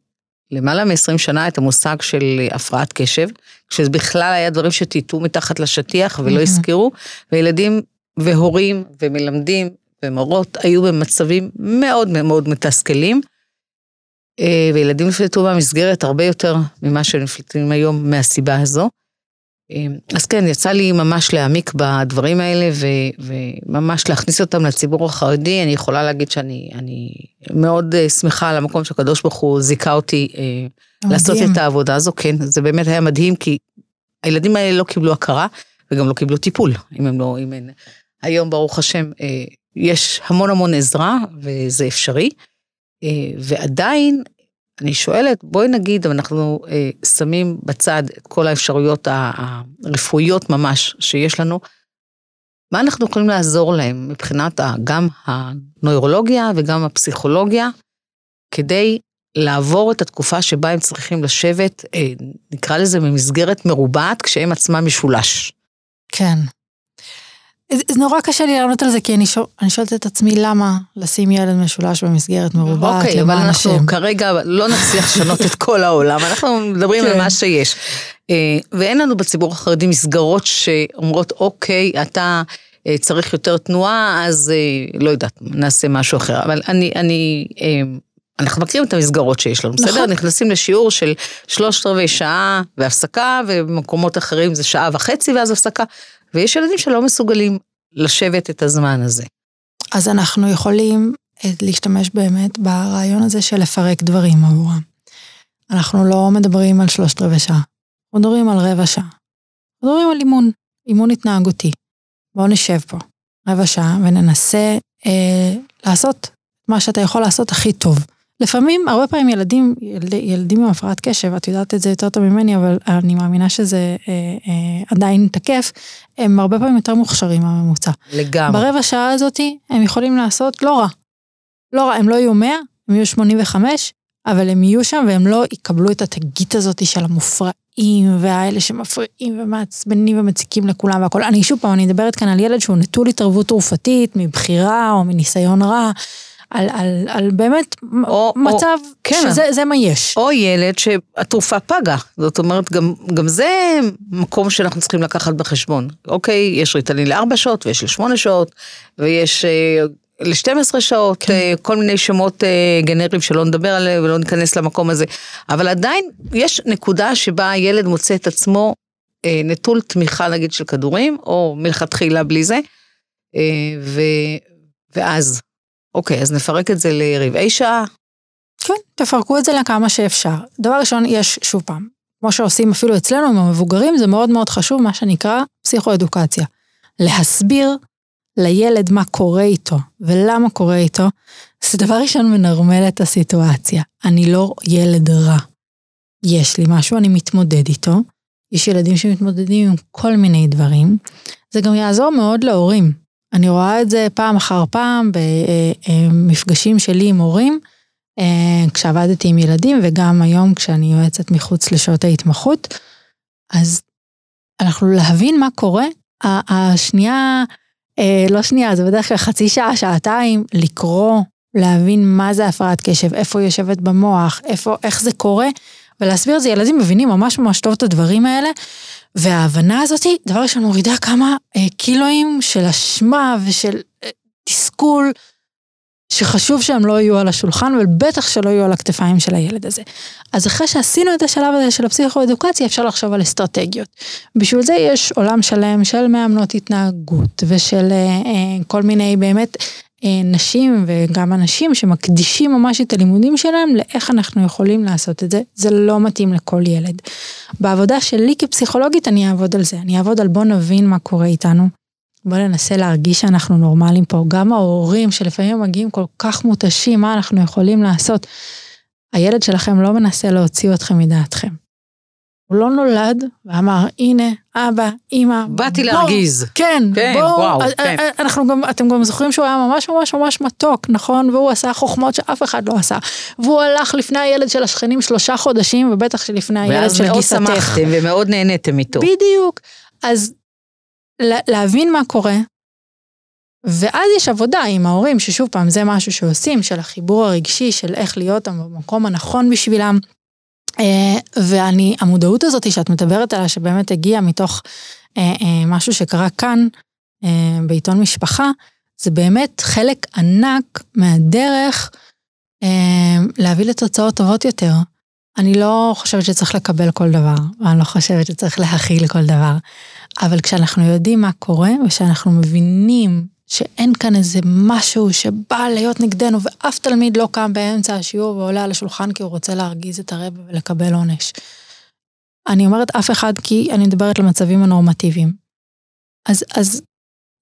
למעלה מ-20 שנה, את המושג של הפרעת קשב, כשזה בכלל היה דברים שטיטו מתחת לשטיח ולא הזכירו, וילדים והורים ומלמדים ומורות היו במצבים מאוד מאוד מתסכלים, וילדים נפלטו במסגרת הרבה יותר ממה שנפלטים היום מהסיבה הזו. אז כן, יצא לי ממש להעמיק בדברים האלה, וממש להכניס אותם לציבור החרדי. אני יכולה להגיד שאני מאוד שמחה על המקום שהקדוש ברוך הוא זיכה אותי לעשות את העבודה הזו, כן, זה באמת היה מדהים, כי הילדים האלה לא קיבלו הכרה, וגם לא קיבלו טיפול, היום ברוך השם, יש המון המון עזרה, וזה אפשרי, ועדיין, אני שואלת, בואי נגיד, אנחנו שמים בצד את כל האפשרויות הרפואיות ממש שיש לנו, מה אנחנו יכולים לעזור להם מבחינת גם הנוירולוגיה וגם הפסיכולוגיה, כדי לעבור את התקופה שבה הם צריכים לשבת, נקרא לזה במסגרת מרובעת, כשהם עצמם משולש. כן. זה נורא קשה לי לענות על זה, כי אני שואלת את עצמי למה לשים ילד משולש במסגרת מרובעת. אוקיי, אבל אנחנו כרגע לא נצליח לשנות את כל העולם, אנחנו מדברים על מה שיש. ואין לנו בציבור החרדי מסגרות שאומרות, אוקיי, אתה צריך יותר תנועה, אז לא יודעת, נעשה משהו אחר. אבל אנחנו מכירים את המסגרות שיש לנו, בסדר? נכנסים לשיעור של 3/4 שעה והפסקה, ובמקומות אחרים זה 1.5 שעות ואז הפסקה. ויש ילדים שלא מסוגלים לשבת את הזמן הזה. אז אנחנו יכולים להשתמש באמת ברעיון הזה של לפרק דברים עבורם. אנחנו לא מדברים על 3/4 שעה, מדברים על 1/4 שעה. מדברים על אימון, אימון התנהגותי. בואו נשב פה 1/4 שעה וננסה לעשות מה שאתה יכול לעשות הכי טוב. לפעמים, הרבה פעמים ילדים עם הפרעת קשב, את יודעת את זה יותר טוב ממני, אבל אני מאמינה שזה עדיין תקף, הם הרבה פעמים יותר מוכשרים מהממוצע. לגמרי. ב1/4 שעה הזאת, הם יכולים לעשות לא רע. לא רע, הם לא יהיו 100, הם יהיו 85, אבל הם יהיו שם, והם לא יקבלו את התגית הזאת של המופרעים, והאלה שמפריעים ומעצבנים ומציקים לכולם והכל. אני שוב פעם, אני מדברת כאן על ילד שהוא נטול התערבות תרופתית, מבחירה או מניסיון רע, על באמת מצב שזה מה יש. או ילד שהתרופה פגה, זאת אומרת גם זה מקום שאנחנו צריכים לקחת בחשבון. אוקיי, יש ריטלין ל4 שעות ויש ל8 שעות ויש ל12 שעות, כל מיני שמות גנריים שלא נדבר עליהם ולא ניכנס למקום הזה, אבל עדיין יש נקודה שבה הילד מוצא את עצמו נטול תמיכה נגיד של כדורים או מלכתחילה בלי זה, ואז אוקיי, אז נפרק את זה לרבעי שעה. כן, תפרקו את זה לכמה שאפשר. דבר ראשון, יש שוב פעם, כמו שעושים אפילו אצלנו עם המבוגרים, זה מאוד מאוד חשוב, מה שנקרא פסיכואדוקציה. להסביר לילד מה קורה איתו, ולמה קורה איתו, זה דבר ראשון מנרמל את הסיטואציה. אני לא ילד רע. יש לי משהו, אני מתמודד איתו. יש ילדים שמתמודדים עם כל מיני דברים. זה גם יעזור מאוד להורים. אני רואה את זה פעם אחר פעם במפגשים שלי עם הורים, כשעבדתי עם ילדים, וגם היום כשאני יועצת מחוץ לשעות ההתמחות, אז אנחנו להבין מה קורה, זה בדרך כלל 0.5 שעה, 1-2 שעות, לקרוא, להבין מה זה הפרעת קשב, איפה יושבת במוח, איך זה קורה, ולהסביר את זה, ילדים מבינים ממש ממש טוב את הדברים האלה, וההבנה הזאת, דבר ראשון, מורידה כמה קילואים של אשמה ושל תסכול, שחשוב שהם לא יהיו על השולחן, ובטח שלא יהיו על הכתפיים של הילד הזה. אז אחרי שעשינו את השלב הזה של הפסיכואדוקציה, אפשר לחשוב על אסטרטגיות. בשביל זה יש עולם שלם של מאמנות התנהגות, ושל כל מיני באמת נשים וגם אנשים שמקדישים ממש את הלימודים שלהם לאיך אנחנו יכולים לעשות את זה. זה לא מתאים לכל ילד. בעבודה שלי כפסיכולוגית אני אעבוד על זה. אני אעבוד על בוא נבין מה קורה איתנו. בוא ננסה להרגיש שאנחנו נורמלים פה. גם ההורים שלפעמים מגיעים כל כך מותשים, מה אנחנו יכולים לעשות. הילד שלכם לא מנסה להוציא אתכם מדעתכם. הוא לא נולד ואמר, הנה, אבא, אמא. באתי להרגיז. כן, בואו. אתם גם זוכרים שהוא היה ממש ממש ממש מתוק, נכון? והוא עשה חוכמות שאף אחד לא עשה. והוא הלך לפני הילד של השכנים 3 חודשים, ובטח שלפני הילד של גיסתך. ואז מאוד שמחתם ומאוד נהניתם איתו. בדיוק. אז להבין מה קורה, ואז יש עבודה עם ההורים, ששוב פעם זה משהו שעושים, של החיבור הרגשי, של איך להיות במקום הנכון בשבילם. ואני, המודעות הזאת שאת מדברת עליה, שבאמת הגיעה מתוך משהו שקרה כאן, בעיתון משפחה, זה באמת חלק ענק מהדרך להביא לתוצאות טובות יותר. אני לא חושבת שצריך לקבל כל דבר, ואני לא חושבת שצריך להכיל כל דבר, אבל כשאנחנו יודעים מה קורה, וכשאנחנו מבינים שאין כאן איזה משהו שבא להיות נגדנו, ואף תלמיד לא קם באמצע השיעור ועולה על השולחן כי הוא רוצה להרגיז את הרב ולקבל עונש. אני אומרת אף אחד כי אני מדברת למצבים הנורמטיביים. אז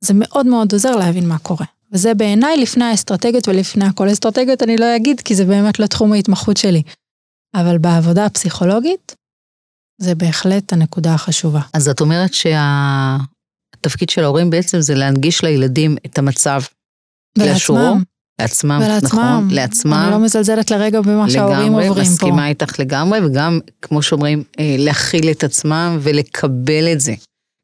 זה מאוד מאוד עוזר להבין מה קורה. וזה בעיניי לפני האסטרטגיות ולפני הכל אסטרטגיות אני לא אגיד כי זה באמת לא תחום ההתמחות שלי. אבל בעבודה הפסיכולוגית זה בהחלט הנקודה החשובה. אז את אומרת התפקיד של ההורים בעצם זה להנגיש לילדים את המצב. ולעצמם. לעצמם, נכון. לעצמם. אני לא מזלזלת לרגע במה שההורים עוברים פה. לגמרי, מסכימה איתך לגמרי, וגם, כמו שאומרים, להכיל את עצמם ולקבל את זה.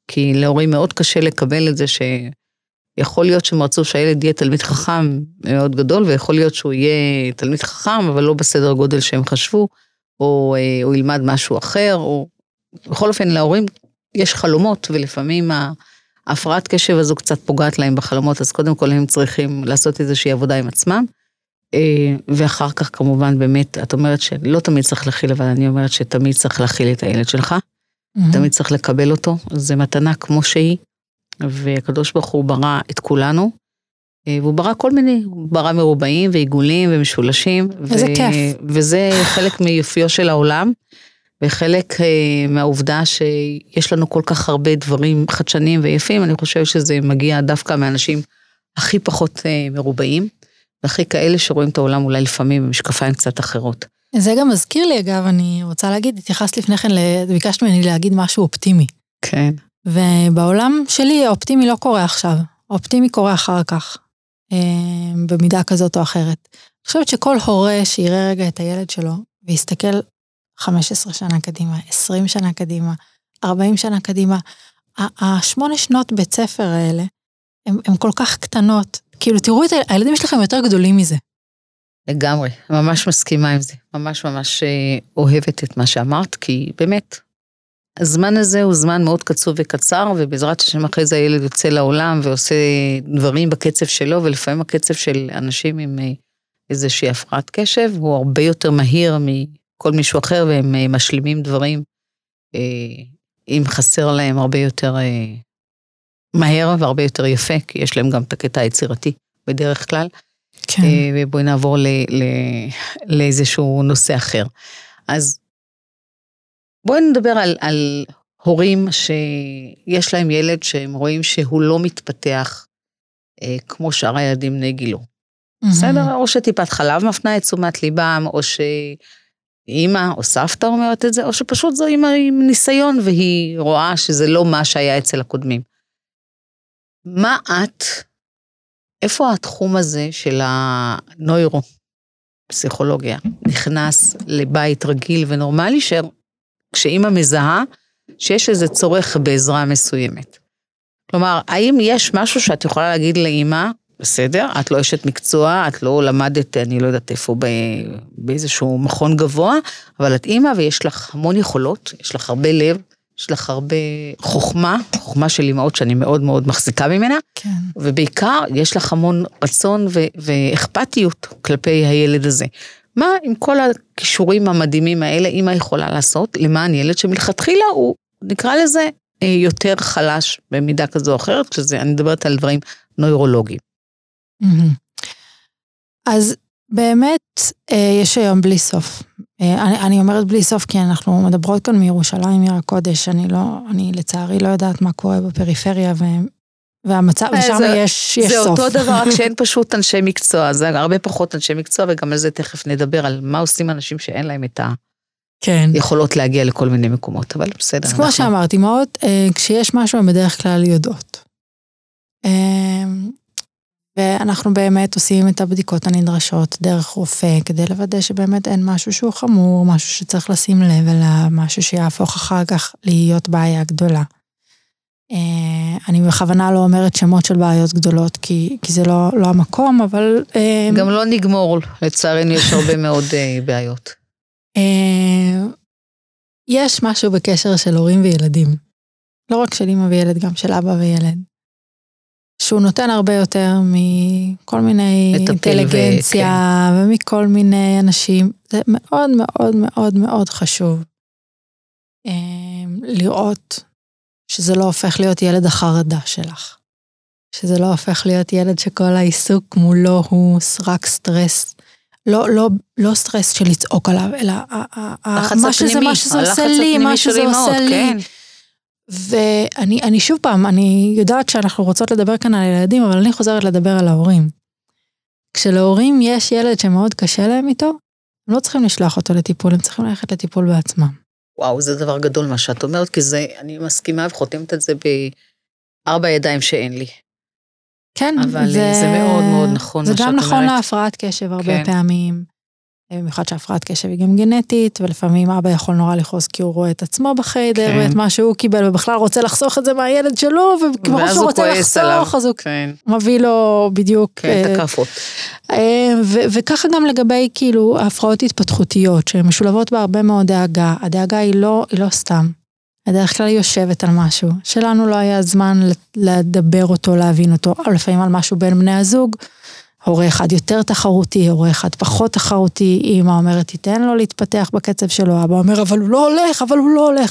כי להורים מאוד קשה לקבל את זה, שיכול להיות שהם רצו שהילד יהיה תלמיד חכם מאוד גדול, ויכול להיות שהוא יהיה תלמיד חכם, אבל לא בסדר גודל שהם חשבו, או הוא ילמד משהו אחר, או בכל אופן להורים יש חלומות, ולפעמים ההפרעת קשב הזו קצת פוגעת להם בחלומות, אז קודם כל הם צריכים לעשות איזושהי עבודה עם עצמם, ואחר כך כמובן באמת, את אומרת שלא תמיד צריך להכיל, אבל אני אומרת שתמיד צריך להכיל את הילד שלך, תמיד צריך לקבל אותו, זה מתנה כמו שהיא, והקדוש ברוך הוא ברא את כולנו, והוא ברא כל מיני, הוא ברא מרובעים ועיגולים ומשולשים. וזה כיף. וזה חלק מיופיו של העולם, וחלק מהעובדה שיש לנו כל כך הרבה דברים חדשנים ויפים, אני חושב שזה מגיע דווקא מאנשים הכי פחות מרובעים, והכי כאלה שרואים את העולם אולי לפעמים במשקפיים קצת אחרות. זה גם מזכיר לי, אגב, אני רוצה להגיד, התייחסת לפני כן, ביקשת ממני להגיד משהו אופטימי. כן. ובעולם שלי האופטימי לא קורה עכשיו, האופטימי קורה אחר כך, במידה כזאת או אחרת. אני חושבת שכל הורה שיראה רגע את הילד שלו, ויסתכל 15 שנה קדימה, 20 שנה קדימה, 40 שנה קדימה, 8 שנות בית ספר האלה, הם כל כך קטנות, כאילו תראו את הילדים שלכם יותר גדולים מזה. לגמרי, ממש מסכימה עם זה, ממש ממש אוהבת את מה שאמרת, כי באמת, הזמן הזה הוא זמן מאוד קצוב וקצר, ובעזרת השם אחרי זה הילד יוצא לעולם, ועושה דברים בקצב שלו, ולפעמים הקצב של אנשים עם איזושהי הפרעת קשב, הוא הרבה יותר מהיר מכל מישהו אחר, והם משלימים דברים, אם חסר להם הרבה יותר מהר, והרבה יותר יפה, כי יש להם גם את הקטע היצירתי בדרך כלל, כן. ובואי נעבור לאיזשהו נושא אחר. אז בואי נדבר על הורים שיש להם ילד שהם רואים שהוא לא מתפתח כמו שאר הילדים בני גילו. בסדר? או שטיפת חלב מפנה את תשומת ליבם, או שאימא או סבתא אומרת את זה, או שפשוט זו אימא עם ניסיון והיא רואה שזה לא מה שהיה אצל הקודמים. מה את, איפה התחום הזה של הנוירו, פסיכולוגיה, נכנס לבית רגיל ונורמלי, כשאימא מזהה שיש איזה צורך בעזרה מסוימת? כלומר, האם יש משהו שאת יכולה להגיד לאימא, בסדר, את לא אשת מקצוע, את לא למדת, אני לא יודעת איפה, באיזשהו מכון גבוה, אבל את אימא ויש לך המון יכולות, יש לך הרבה לב, יש לך הרבה חוכמה, חוכמה של אימהות שאני מאוד מאוד מחזיקה ממנה, כן. ובעיקר יש לך המון רצון ואכפתיות כלפי הילד הזה. מה עם כל הכישורים המדהימים האלה, אימא יכולה לעשות למען ילד שמלכתחילה הוא, נקרא לזה, יותר חלש במידה כזו או אחרת, שזה, אני מדברת על דברים נוירולוגיים. אז באמת יש היום בלי סוף. אני אומרת בלי סוף, כי אנחנו מדברות כאן מירושלים, עיר הקודש, אני לצערי לא יודעת מה קורה בפריפריה, והמצב, ושם יש סוף. זה אותו דבר, רק שאין פשוט אנשי מקצוע, זה הרבה פחות אנשי מקצוע, וגם על זה תכף נדבר, על מה עושים אנשים שאין להם את היכולות להגיע לכל מיני מקומות, אבל בסדר. אז כמו שאמרתי, מאוד, כשיש משהו, הם בדרך כלל יודעות. ואנחנו באמת עושים את הבדיקות הנדרשות דרך רופא, כדי לוודא שבאמת אין משהו שהוא חמור, משהו שצריך לשים לב אלא, משהו שיהפוך אחר כך להיות בעיה גדולה. אני בכוונה לא אומרת שמות של בעיות גדולות, כי זה לא המקום, אבל גם לא נגמור, לצערנו יש הרבה מאוד בעיות. יש משהו בקשר של הורים וילדים, לא רק של אמא וילד, גם של אבא וילד, שהוא נותן הרבה יותר מכל מיני אינטליגנציה, ומכל מיני אנשים. זה מאוד מאוד מאוד מאוד חשוב לראות שזה לא הופך להיות ילד החרדה שלך, שזה לא הופך להיות ילד שכל העיסוק מולו הוא רק סטרס, לא סטרס של לצעוק עליו, אלא מה שזה עושה לי, מה שזה עושה לי. ואני שוב פעם, אני יודעת שאנחנו רוצות לדבר כאן על ילדים, אבל אני חוזרת לדבר על ההורים. כשלהורים יש ילד שמאוד קשה להם איתו, הם לא צריכים לשלוח אותו לטיפול, הם צריכים ללכת לטיפול בעצמם. וואו, זה דבר גדול מה שאת אומרת, כי זה, אני מסכימה וחותמת את זה בארבע ידיים שאין לי. כן. אבל זה מאוד מאוד נכון. זה גם נכון להפרעת קשב הרבה פעמים, במיוחד שהפרעת קשב היא גם גנטית, ולפעמים אבא יכול נורא לחוס כי הוא רואה את עצמו בחדר, ואת מה שהוא קיבל, ובכלל רוצה לחסוך את זה מהילד שלו, וכמו שהוא רוצה לחסוך, אז הוא מביא לו בדיוק את הכפות. וככה גם לגבי כאילו ההפרעות התפתחותיות, שהן משולבות בהרבה מאוד דאגה, הדאגה היא לא סתם, הדרך כלל היא יושבת על משהו, שלנו לא היה זמן לדבר אותו, להבין אותו, או לפעמים על משהו בין בני הזוג, הורה אחד יותר תחרותי, הורה אחד פחות תחרותי, אמא אומרת, תיתן לו להתפתח בקצב שלו, אבא אומר, אבל הוא לא הולך,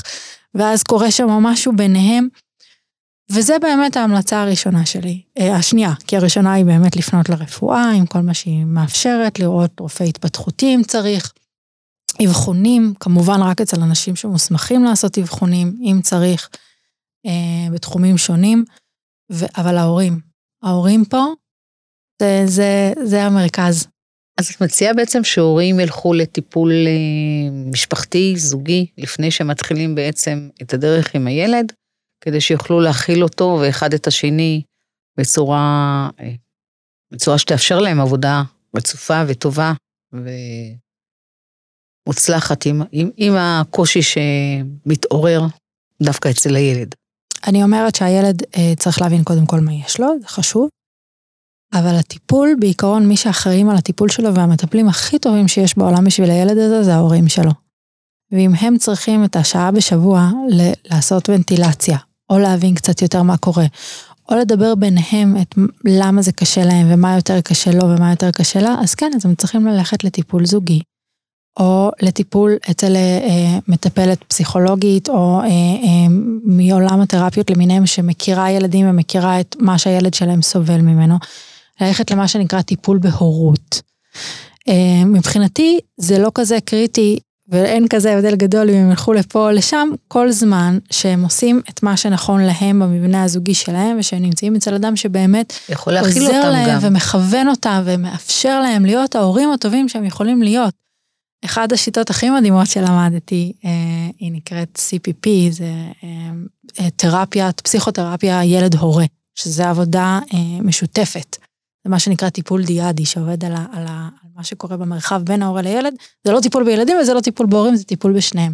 ואז קורה שם משהו ביניהם, וזה באמת ההמלצה הראשונה שלי, השנייה, כי הראשונה היא באמת לפנות לרפואה, עם כל מה שהיא מאפשרת, לראות רופאי התפתחותי אם צריך, אבחונים, כמובן רק אצל אנשים שמוסמכים לעשות אבחונים, אם צריך, בתחומים שונים, אבל ההורים פה, זה המרכז. אז את מציעה בעצם שהורים ילכו לטיפול משפחתי, זוגי, לפני שמתחילים בעצם את הדרך עם הילד, כדי שיוכלו להכיל אותו ואחד את השני בצורה שתאפשר להם עבודה רצופה וטובה ומוצלחת עם הקושי שמתעורר דווקא אצל הילד. אני אומרת שהילד צריך להבין קודם כל מה יש לו, זה חשוב, אבל הטיפול, בעיקרון מי שאחראים על הטיפול שלו והמטפלים הכי טובים שיש בעולם בשביל הילד הזה, זה ההורים שלו. ואם הם צריכים את השעה בשבוע לעשות ונטילציה, או להבין קצת יותר מה קורה, או לדבר ביניהם את למה זה קשה להם, ומה יותר קשה לו ומה יותר קשה לה, אז כן, אז הם צריכים ללכת לטיפול זוגי, או לטיפול אצל מטפלת פסיכולוגית, או מעולם התרפיות למיניהם שמכירה ילדים ומכירה את מה שהילד שלהם סובל ממנו, ללכת למה שנקרא טיפול בהורות. מבחינתי זה לא כזה קריטי, ואין כזה הבדל גדול אם הם הלכו לפה או לשם, כל זמן שהם עושים את מה שנכון להם במבנה הזוגי שלהם, ושהם נמצאים אצל אדם שבאמת עוזר להם גם. ומכוון אותם ומאפשר להם להיות ההורים הטובים שהם יכולים להיות. אחד השיטות הכי מדהימות שלמדתי, היא נקראת CPP, זה פסיכותרפיה ילד הורה, שזה עבודה משותפת. זה מה שנקרא טיפול דיאדי, שעובד על מה שקורה במרחב בין ההורה לילד. זה לא טיפול בילדים וזה לא טיפול בהורים, זה טיפול בשניהם.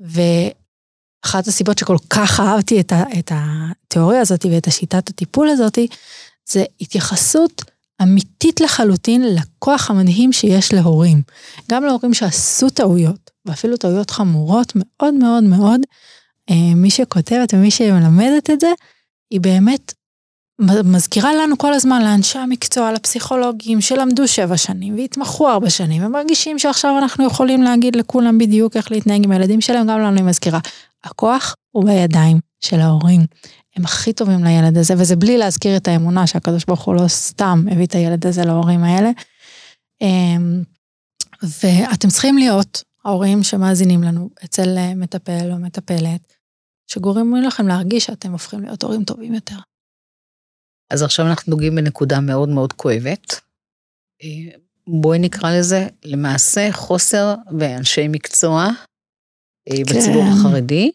ואחת הסיבות שכל כך אהבתי את התיאוריה הזאת ואת השיטת הטיפול הזאת, זה התייחסות אמיתית לחלוטין לכוח המדהים שיש להורים. גם להורים שעשו טעויות, ואפילו טעויות חמורות מאוד מאוד מאוד, מי שכותבת ומי שמלמדת את זה, היא באמת מזכירה לנו כל הזמן לאנשי המקצוע, לפסיכולוגים שלמדו 7 שנים והתמחו 4 שנים, הם מרגישים שעכשיו אנחנו יכולים להגיד לכולם בדיוק איך להתנהג עם הילדים שלהם, גם לנו היא מזכירה. הכוח הוא בידיים של ההורים. הם הכי טובים לילד הזה, וזה בלי להזכיר את האמונה שהקדוש ברוך הוא לא סתם הביא את הילד הזה להורים האלה. ואתם צריכים להיות ההורים שמאזינים לנו אצל מטפל או מטפלת, שגורמים לכם להרגיש שאתם הופכים להיות הורים טובים יותר. אז עכשיו אנחנו נוגעים בנקודה מאוד מאוד כואבת. בואי נקרא לזה למעשה חוסר באנשי מקצוע בציבור החרדי,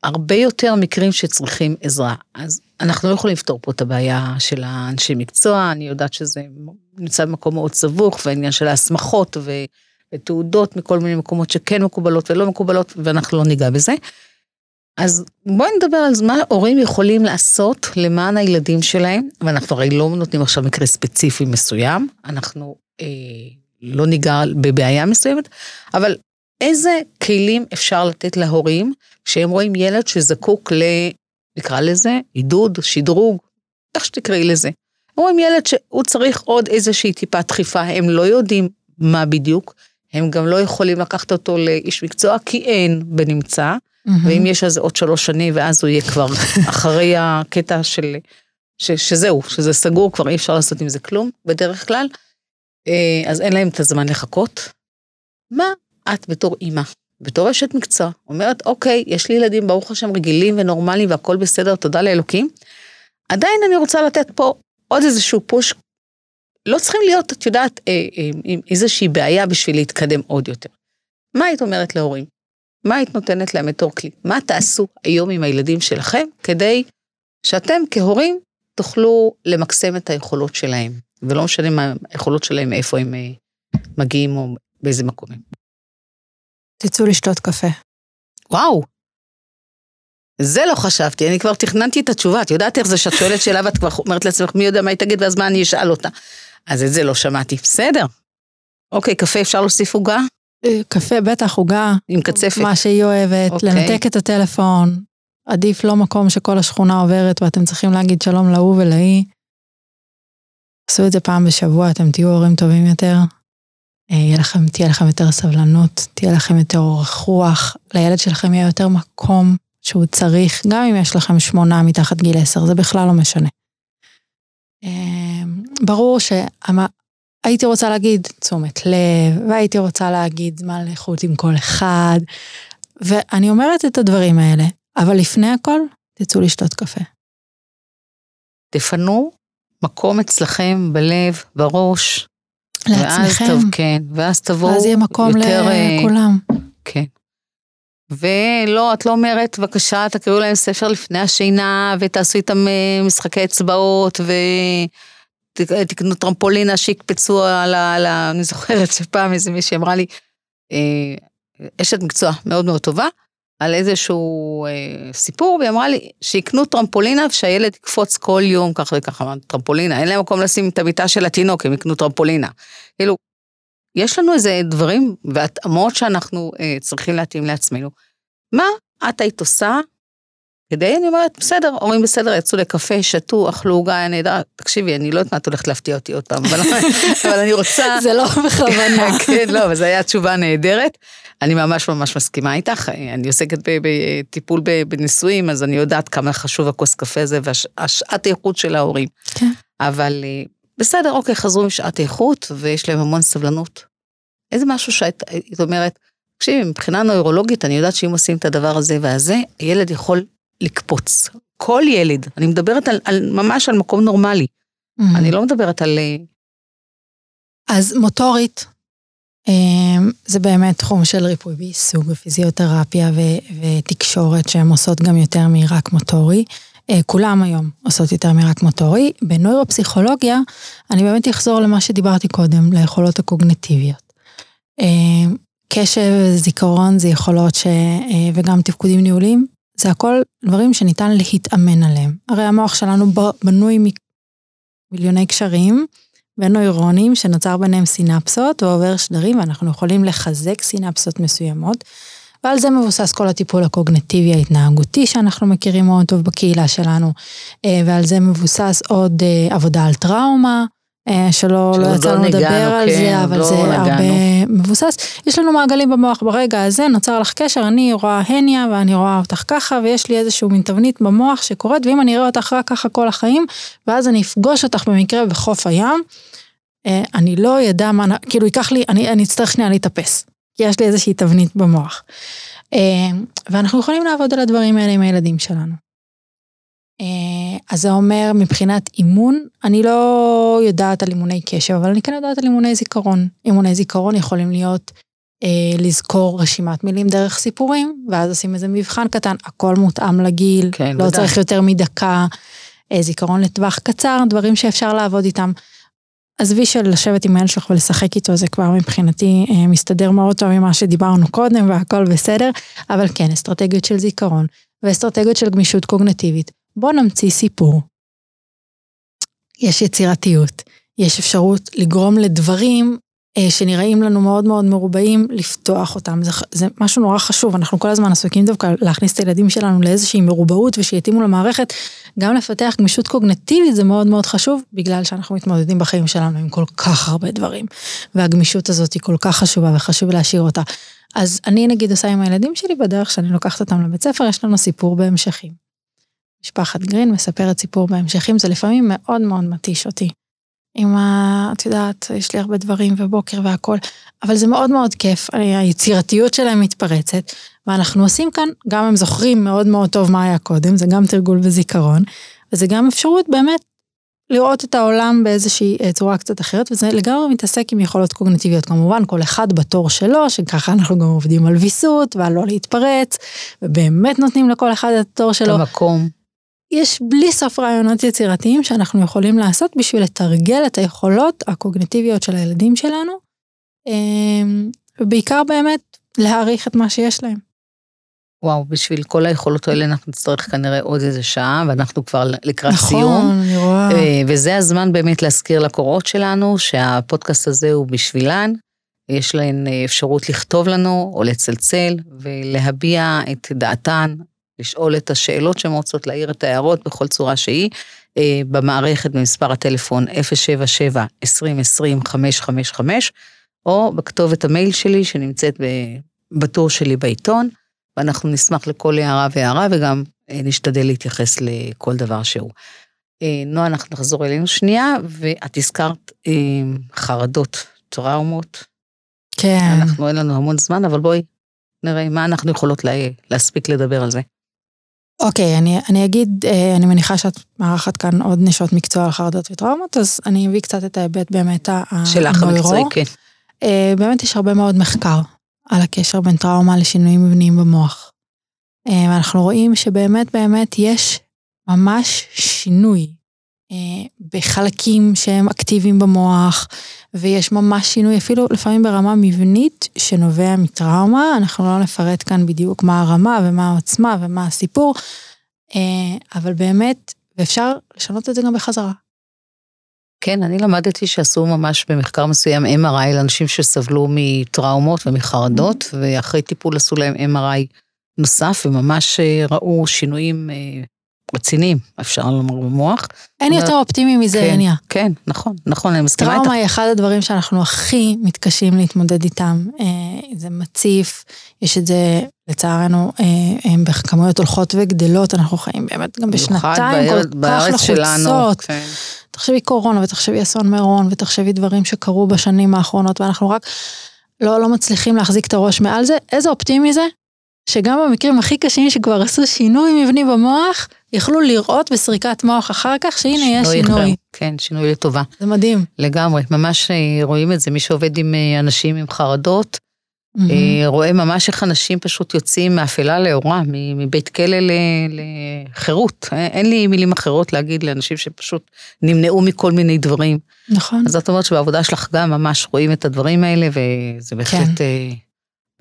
והרבה יותר מקרים שצריכים עזרה. אז אנחנו לא יכולים לפתור פה את הבעיה של האנשי מקצוע, אני יודעת שזה נמצא במקום מאוד סבוך, והעניין של ההסמכות ותעודות מכל מיני מקומות שכן מקובלות ולא מקובלות, ואנחנו לא ניגע בזה. אז בואי נדבר על מה הורים יכולים לעשות למען הילדים שלהם, ואנחנו הרי לא נותנים עכשיו מקרה ספציפי מסוים, אנחנו לא ניגע בבעיה מסוימת, אבל איזה כלים אפשר לתת להורים, כשהם רואים ילד שזקוק נקרא לזה, עידוד, שדרוג, איך שתקראי לזה. הם רואים ילד שהוא צריך עוד איזושהי טיפה דחיפה, הם לא יודעים מה בדיוק, הם גם לא יכולים לקחת אותו לאיש מקצוע, כי אין בנמצא, ואם יש אז עוד 3 שנים, ואז הוא יהיה כבר אחרי הקטע של, שזהו, שזה סגור, כבר אי אפשר לעשות עם זה כלום, בדרך כלל, אז אין להם את הזמן לחכות. מה את בתור אימא, בתור אשת מקצוע, אומרת, אוקיי, יש לי ילדים, ברוך השם, רגילים ונורמליים, והכל בסדר, תודה לאלוקים, עדיין אני רוצה לתת פה עוד איזשהו פוש, לא צריכים להיות, את יודעת, עם איזושהי בעיה בשביל להתקדם עוד יותר. מה היית אומרת להורים? מה היית נותנת להם בתור כלי? מה תעשו היום עם הילדים שלכם, כדי שאתם כהורים תוכלו למקסם את היכולות שלהם, ולא משנה מה היכולות שלהם, איפה הם מגיעים או באיזה מקום. תצאו לשתות קפה. וואו, זה לא חשבתי, אני כבר תכננתי את התשובה, את יודעת איך זה שאת שואלת שאלה, ואת כבר אומרת לעצמך, מי יודע מה היא תגיד, ואז מה אני אשאל אותה. אז את זה לא שמעתי, בסדר. אוקיי, קפה אפשר להוסיף עוגה? קפה בטח, חוגה, עם קצפת. מה שהיא אוהבת, okay. לנתק את הטלפון, עדיף לא מקום שכל השכונה עוברת, ואתם צריכים להגיד שלום להוא ולהיא, עשו את זה פעם בשבוע, אתם תהיו הורים טובים יותר, תהיה לכם יותר סבלנות, תהיה לכם יותר אורך רוח, לילד שלכם יהיה יותר מקום שהוא צריך, גם אם יש לכם 8 מתחת גיל 10, זה בכלל לא משנה. ברור שהייתי רוצה להגיד תשומת לב, והייתי רוצה להגיד זמן לחוץ עם כל אחד, ואני אומרת את הדברים האלה, אבל לפני הכל, תצאו לשתות קפה. תפנו מקום אצלכם בלב, בראש, לעצמכם. ואז תבואו יותר... ואז יהיה מקום לכולם. כן. ולא, את לא אומרת, בבקשה, תקראו להם ספר לפני השינה, ותעשו איתם משחקי אצבעות, ותקנו טרמפולינה שיקפצו על ה... אני זוכרת שפעם איזה מישהי אמרה לי, אשת מקצוע מאוד מאוד טובה, על איזשהו סיפור, והיא אמרה לי, שיקנו טרמפולינה, ושהילד יקפוץ כל יום, כך וכך, טרמפולינה, אין להם מקום לשים את המיטה של התינוק, הם יקנו טרמפולינה. כאילו, יש לנו איזה דברים, והתאמות שאנחנו צריכים להתאים לעצמנו. מה את היית עושה? כדי, אני אומרת, בסדר, הורים בסדר, יצאו לקפה, שתו, אכלו עוגה, אני יודע, תקשיבי, אני לא יודעת מה את הולכת להפתיע אותי עוד פעם, אבל אני רוצה... זה לא בכוונה. כן, לא, אבל זו הייתה תשובה נהדרת. אני ממש ממש מסכימה איתך, אני עוסקת בטיפול בניסויים, אז אני יודעת כמה חשוב הכוס קפה הזה, והשעת האיכות של ההורים. כן. אבל בסדר, אוקיי, חזרו משעת האיכות, ויש להם המון סבלנות. איזה משהו שאת אומרת, תקשיבי, מבחינה נוירולוגית, אני יודעת שאם עושים את הדבר הזה והזה, הילד יכול לקפוץ. כל ילד, אני מדברת ממש על מקום נורמלי. אני לא מדברת על... אז מוטורית, זה באמת תחום של ריפוי בעיסוק ופיזיותרפיה ותקשורת שהן עושות גם יותר מרק מוטורי. כולם היום עושות יותר מרק מוטורי. בנוירופסיכולוגיה, אני באמת אחזור למה שדיברתי קודם, ליכולות הקוגניטיביות. קשב וזיכרון זה יכולות וגם תפקודים ניהולים, זה הכל דברים שניתן להתאמן עליהם. הרי המוח שלנו בנוי מיליוני קשרים, ונוירונים שנוצר ביניהם סינפסות, ועובר שדרים, ואנחנו יכולים לחזק סינפסות מסוימות, ועל זה מבוסס כל הטיפול הקוגניטיבי ההתנהגותי, שאנחנו מכירים מאוד טוב בקהילה שלנו, ועל זה מבוסס עוד עבודה על טראומה, שלא יצאנו לדבר על זה, אבל זה הרבה מבוסס. יש לנו מעגלים במוח ברגע הזה, נוצר לך קשר, אני רואה הניה, ואני רואה אותך ככה, ויש לי איזשהו מין תבנית במוח שקורית, ואם אני אראה אותך רק ככה כל החיים, ואז אני אפגוש אותך במקרה בחוף הים, אני לא ידע מה, כאילו ייקח לי, אני אצטרך שנייה להתאפס, כי יש לי איזושהי תבנית במוח. ואנחנו יכולים לעבוד על הדברים האלה עם הילדים שלנו. אז זה אומר מבחינת אימון, אני לא יודעת על אימוני קשב, אבל אני כן יודעת על אימוני זיכרון. אימוני זיכרון יכולים להיות לזכור רשימת מילים דרך סיפורים, ואז עושים איזה מבחן קטן, הכל מותאם לגיל, כן, לא צריך יותר מדקה, זיכרון לטווח קצר, דברים שאפשר לעבוד איתם. עזבי של לשבת עם הילד שלך ולשחק איתו, זה כבר מבחינתי מסתדר מאוד טוב ממה שדיברנו קודם, והכל בסדר, אבל כן, אסטרטגיות של זיכרון, ואסטרטגיות של גמישות קוגניטיבית. בוא נמציא סיפור. יש יצירתיות, יש אפשרות לגרום לדברים שנראים לנו מאוד מאוד מרובעים, לפתוח אותם. זה משהו נורא חשוב, אנחנו כל הזמן עסוקים דווקא להכניס את הילדים שלנו לאיזושהי מרובעות, ושיתאימו למערכת, גם לפתח גמישות קוגניטיבית, זה מאוד מאוד חשוב, בגלל שאנחנו מתמודדים בחיים שלנו עם כל כך הרבה דברים, והגמישות הזאת היא כל כך חשובה, וחשוב להשאיר אותה. אז אני נגיד עושה עם הילדים שלי בדרך, שאני לוקחת אותם לבית ספר, יש לנו סיפור בהמשכים. משפחת גרין מספרת סיפור בהמשכים, זה לפעמים מאוד מאוד מתיש אותי. את יודעת, יש לי הרבה דברים ובוקר והכל, אבל זה מאוד מאוד כיף, היצירתיות שלהם מתפרצת, ואנחנו עושים כאן, גם הם זוכרים מאוד מאוד טוב מה היה קודם, זה גם תרגול וזיכרון, וזה גם אפשרות באמת לראות את העולם באיזושהי צורה קצת אחרת, וזה לגמרי מתעסק עם יכולות קוגניטיביות, כמובן כל אחד בתור שלו, שככה אנחנו גם עובדים על ויסות, ועל לא להתפרץ, ובאמת נותנים לכל אחד את התור שלו. את המקום. יש בלי סוף רעיונות יצירתיים שאנחנו יכולים לעשות בשביל לתרגל את היכולות הקוגניטיביות של הילדים שלנו, ובעיקר באמת להעריך את מה שיש להם. וואו, בשביל כל היכולות האלה אנחנו נצטרך כנראה עוד איזה שעה, ואנחנו כבר לקראת סיום. נכון, וזה הזמן באמת להזכיר לקוראות שלנו, שהפודקאסט הזה הוא בשבילן, יש להן אפשרות לכתוב לנו או לצלצל, ולהביע את דעתן, לשאול את השאלות שהן רוצות, להעיר את ההערות בכל צורה שהיא, במערכת במספר הטלפון 077-2020-555, או בכתובת המייל שלי, שנמצאת בטור שלי בעיתון, ואנחנו נשמח לכל הערה והערה, וגם נשתדל להתייחס לכל דבר שהוא. נועה, אנחנו נחזור אלינו שנייה, ואת הזכרת חרדות, טראומות. כן. אנחנו אין לנו המון זמן, אבל בואי נראה מה אנחנו יכולות להספיק לדבר על זה. אוקיי, אני אגיד, אני מניחה שאת מארחת כאן עוד נשות מקצוע על חרדות וטראומות, אז אני אביא קצת את ההיבט באמת שלך המקצועי, כן. באמת יש הרבה מאוד מחקר על הקשר בין טראומה לשינויים מבניים במוח. ואנחנו רואים שבאמת יש ממש שינוי בחלקים שהם אקטיביים במוח, ויש ממש שינוי אפילו לפעמים ברמה מבנית שנובע מטראומה. אנחנו לא נפרט כאן בדיוק מה הרמה ומה העוצמה ומה הסיפור, אבל באמת אפשר לשנות את זה גם בחזרה. כן, אני למדתי שעשו ממש במחקר מסוים MRI לאנשים שסבלו מטראומות ומחרדות, ואחרי טיפול עשו להם MRI נוסף, וממש ראו שינויים רציניים, אפשר לומר במוח. אין יותר אופטימי מזה, עניה. כן, נכון, נכון, אני מסכימה איתך. טראומה היא אחד הדברים שאנחנו הכי מתקשים להתמודד איתם. זה מציף, יש את זה, לצערנו, בכמויות הולכות וגדלות, אנחנו חיים באמת גם בשנתיים כל כך לחוצות. תחשבי קורונה, ותחשבי אסון מירון, ותחשבי דברים שקרו בשנים האחרונות, ואנחנו רק לא מצליחים להחזיק את הראש מעל זה. איזה אופטימי זה? שגם במקרים הכי קשים שכבר עשו שינוי מבני במוח, יכלו לראות בסריקת מוח אחר כך, שהנה יש שינוי. כן, שינוי לטובה. זה מדהים. לגמרי, ממש רואים את זה, מי שעובד עם אנשים עם חרדות, רואה ממש איך אנשים פשוט יוצאים מאפלה לאורה, מבית כלא לחירות. אין לי מילים אחרות להגיד לאנשים שפשוט נמנעו מכל מיני דברים. נכון. אז זאת אומרת שבעבודה שלך גם ממש רואים את הדברים האלה, וזה בהחלט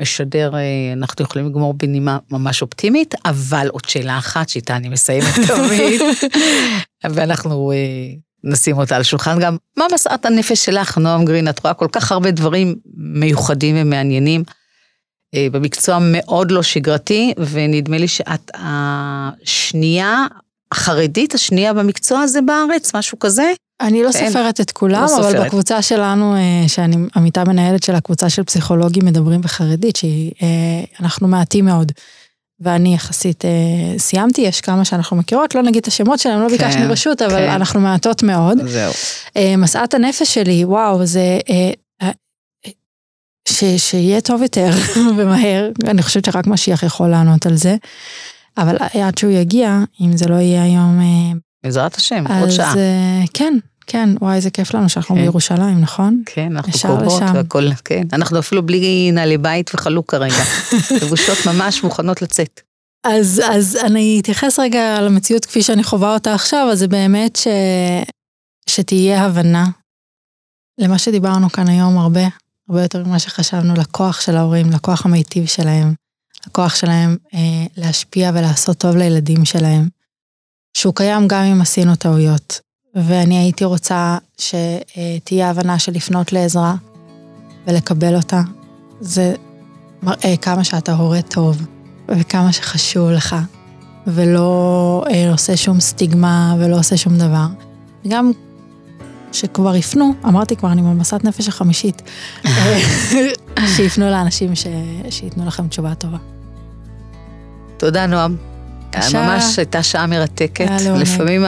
משדר, אנחנו יכולים לגמור בנימה ממש אופטימית, אבל עוד שאלה אחת, שאיתה אני מסיימת תמיד, ואנחנו נשים אותה על שולחן גם, מה משאת הנפש שלך, נועם גרין? את רואה כל כך הרבה דברים מיוחדים ומעניינים, במקצוע מאוד לא שגרתי, ונדמה לי שאת החרדית השנייה במקצוע הזה בארץ, משהו כזה? אני לא סופרת את כולם, אבל בקבוצה שלנו, שאני עמיתה מנהלת של הקבוצה של פסיכולוגים מדברים בחרדית, שאנחנו מעטים מאוד, ואני יחסית סיימתי, יש כמה שאנחנו מכירות, לא נגיד את השמות שלהם, לא ביקשנו רשות, אבל אנחנו מעטות מאוד. זהו. משאת הנפש שלי, וואו, זה שיהיה טוב יותר ומהר, אני חושבת שרק משיח יכול לענות על זה, אבל עד שהוא יגיע, אם זה לא יהיה היום בעזרת השם, עוד שעה. אז כן, כן, וואי, זה כיף לנו שאנחנו בירושלים, נכון? כן, אנחנו קרובות והכל, כן. אנחנו אפילו בלי נעלי בית וחלוק כרגע. לבושות ממש מוכנות לצאת. אז אני אתייחס רגע למציאות כפי שאני חווה אותה עכשיו, אז זה באמת שתהיה הבנה למה שדיברנו כאן היום הרבה, הרבה יותר ממה שחשבנו, לכוח של ההורים, לכוח המיטיב שלהם, לכוח שלהם להשפיע ולעשות טוב לילדים שלהם. שהוא קיים גם אם עשינו טעויות, ואני הייתי רוצה שתהיה הבנה של לפנות לעזרה ולקבל אותה. זה מראה כמה שאתה הורה טוב, וכמה שחשוב לך, ולא עושה שום סטיגמה, ולא עושה שום דבר. גם שכבר יפנו, אמרתי כבר, אני במסעת נפש החמישית, שיפנו לאנשים שיתנו לכם תשובה טובה. תודה, נועם. ממש הייתה שעה מרתקת, לפעמים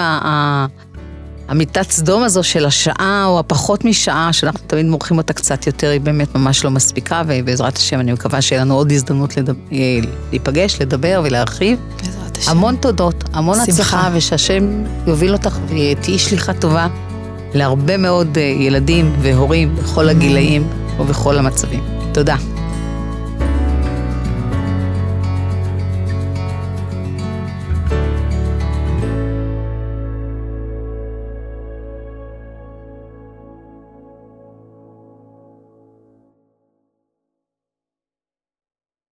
המיטת סדום הזו של השעה או הפחות משעה, שאנחנו תמיד מורחים אותה קצת יותר, היא באמת ממש לא מספיקה, ובעזרת השם אני מקווה שיהיה לנו עוד הזדמנות להיפגש, לדבר ולהרחיב. בעזרת השם. המון תודות, המון הצלחה, ושהשם יוביל אותך ותהי שליחה טובה להרבה מאוד ילדים והורים בכל הגילאים ובכל המצבים. תודה.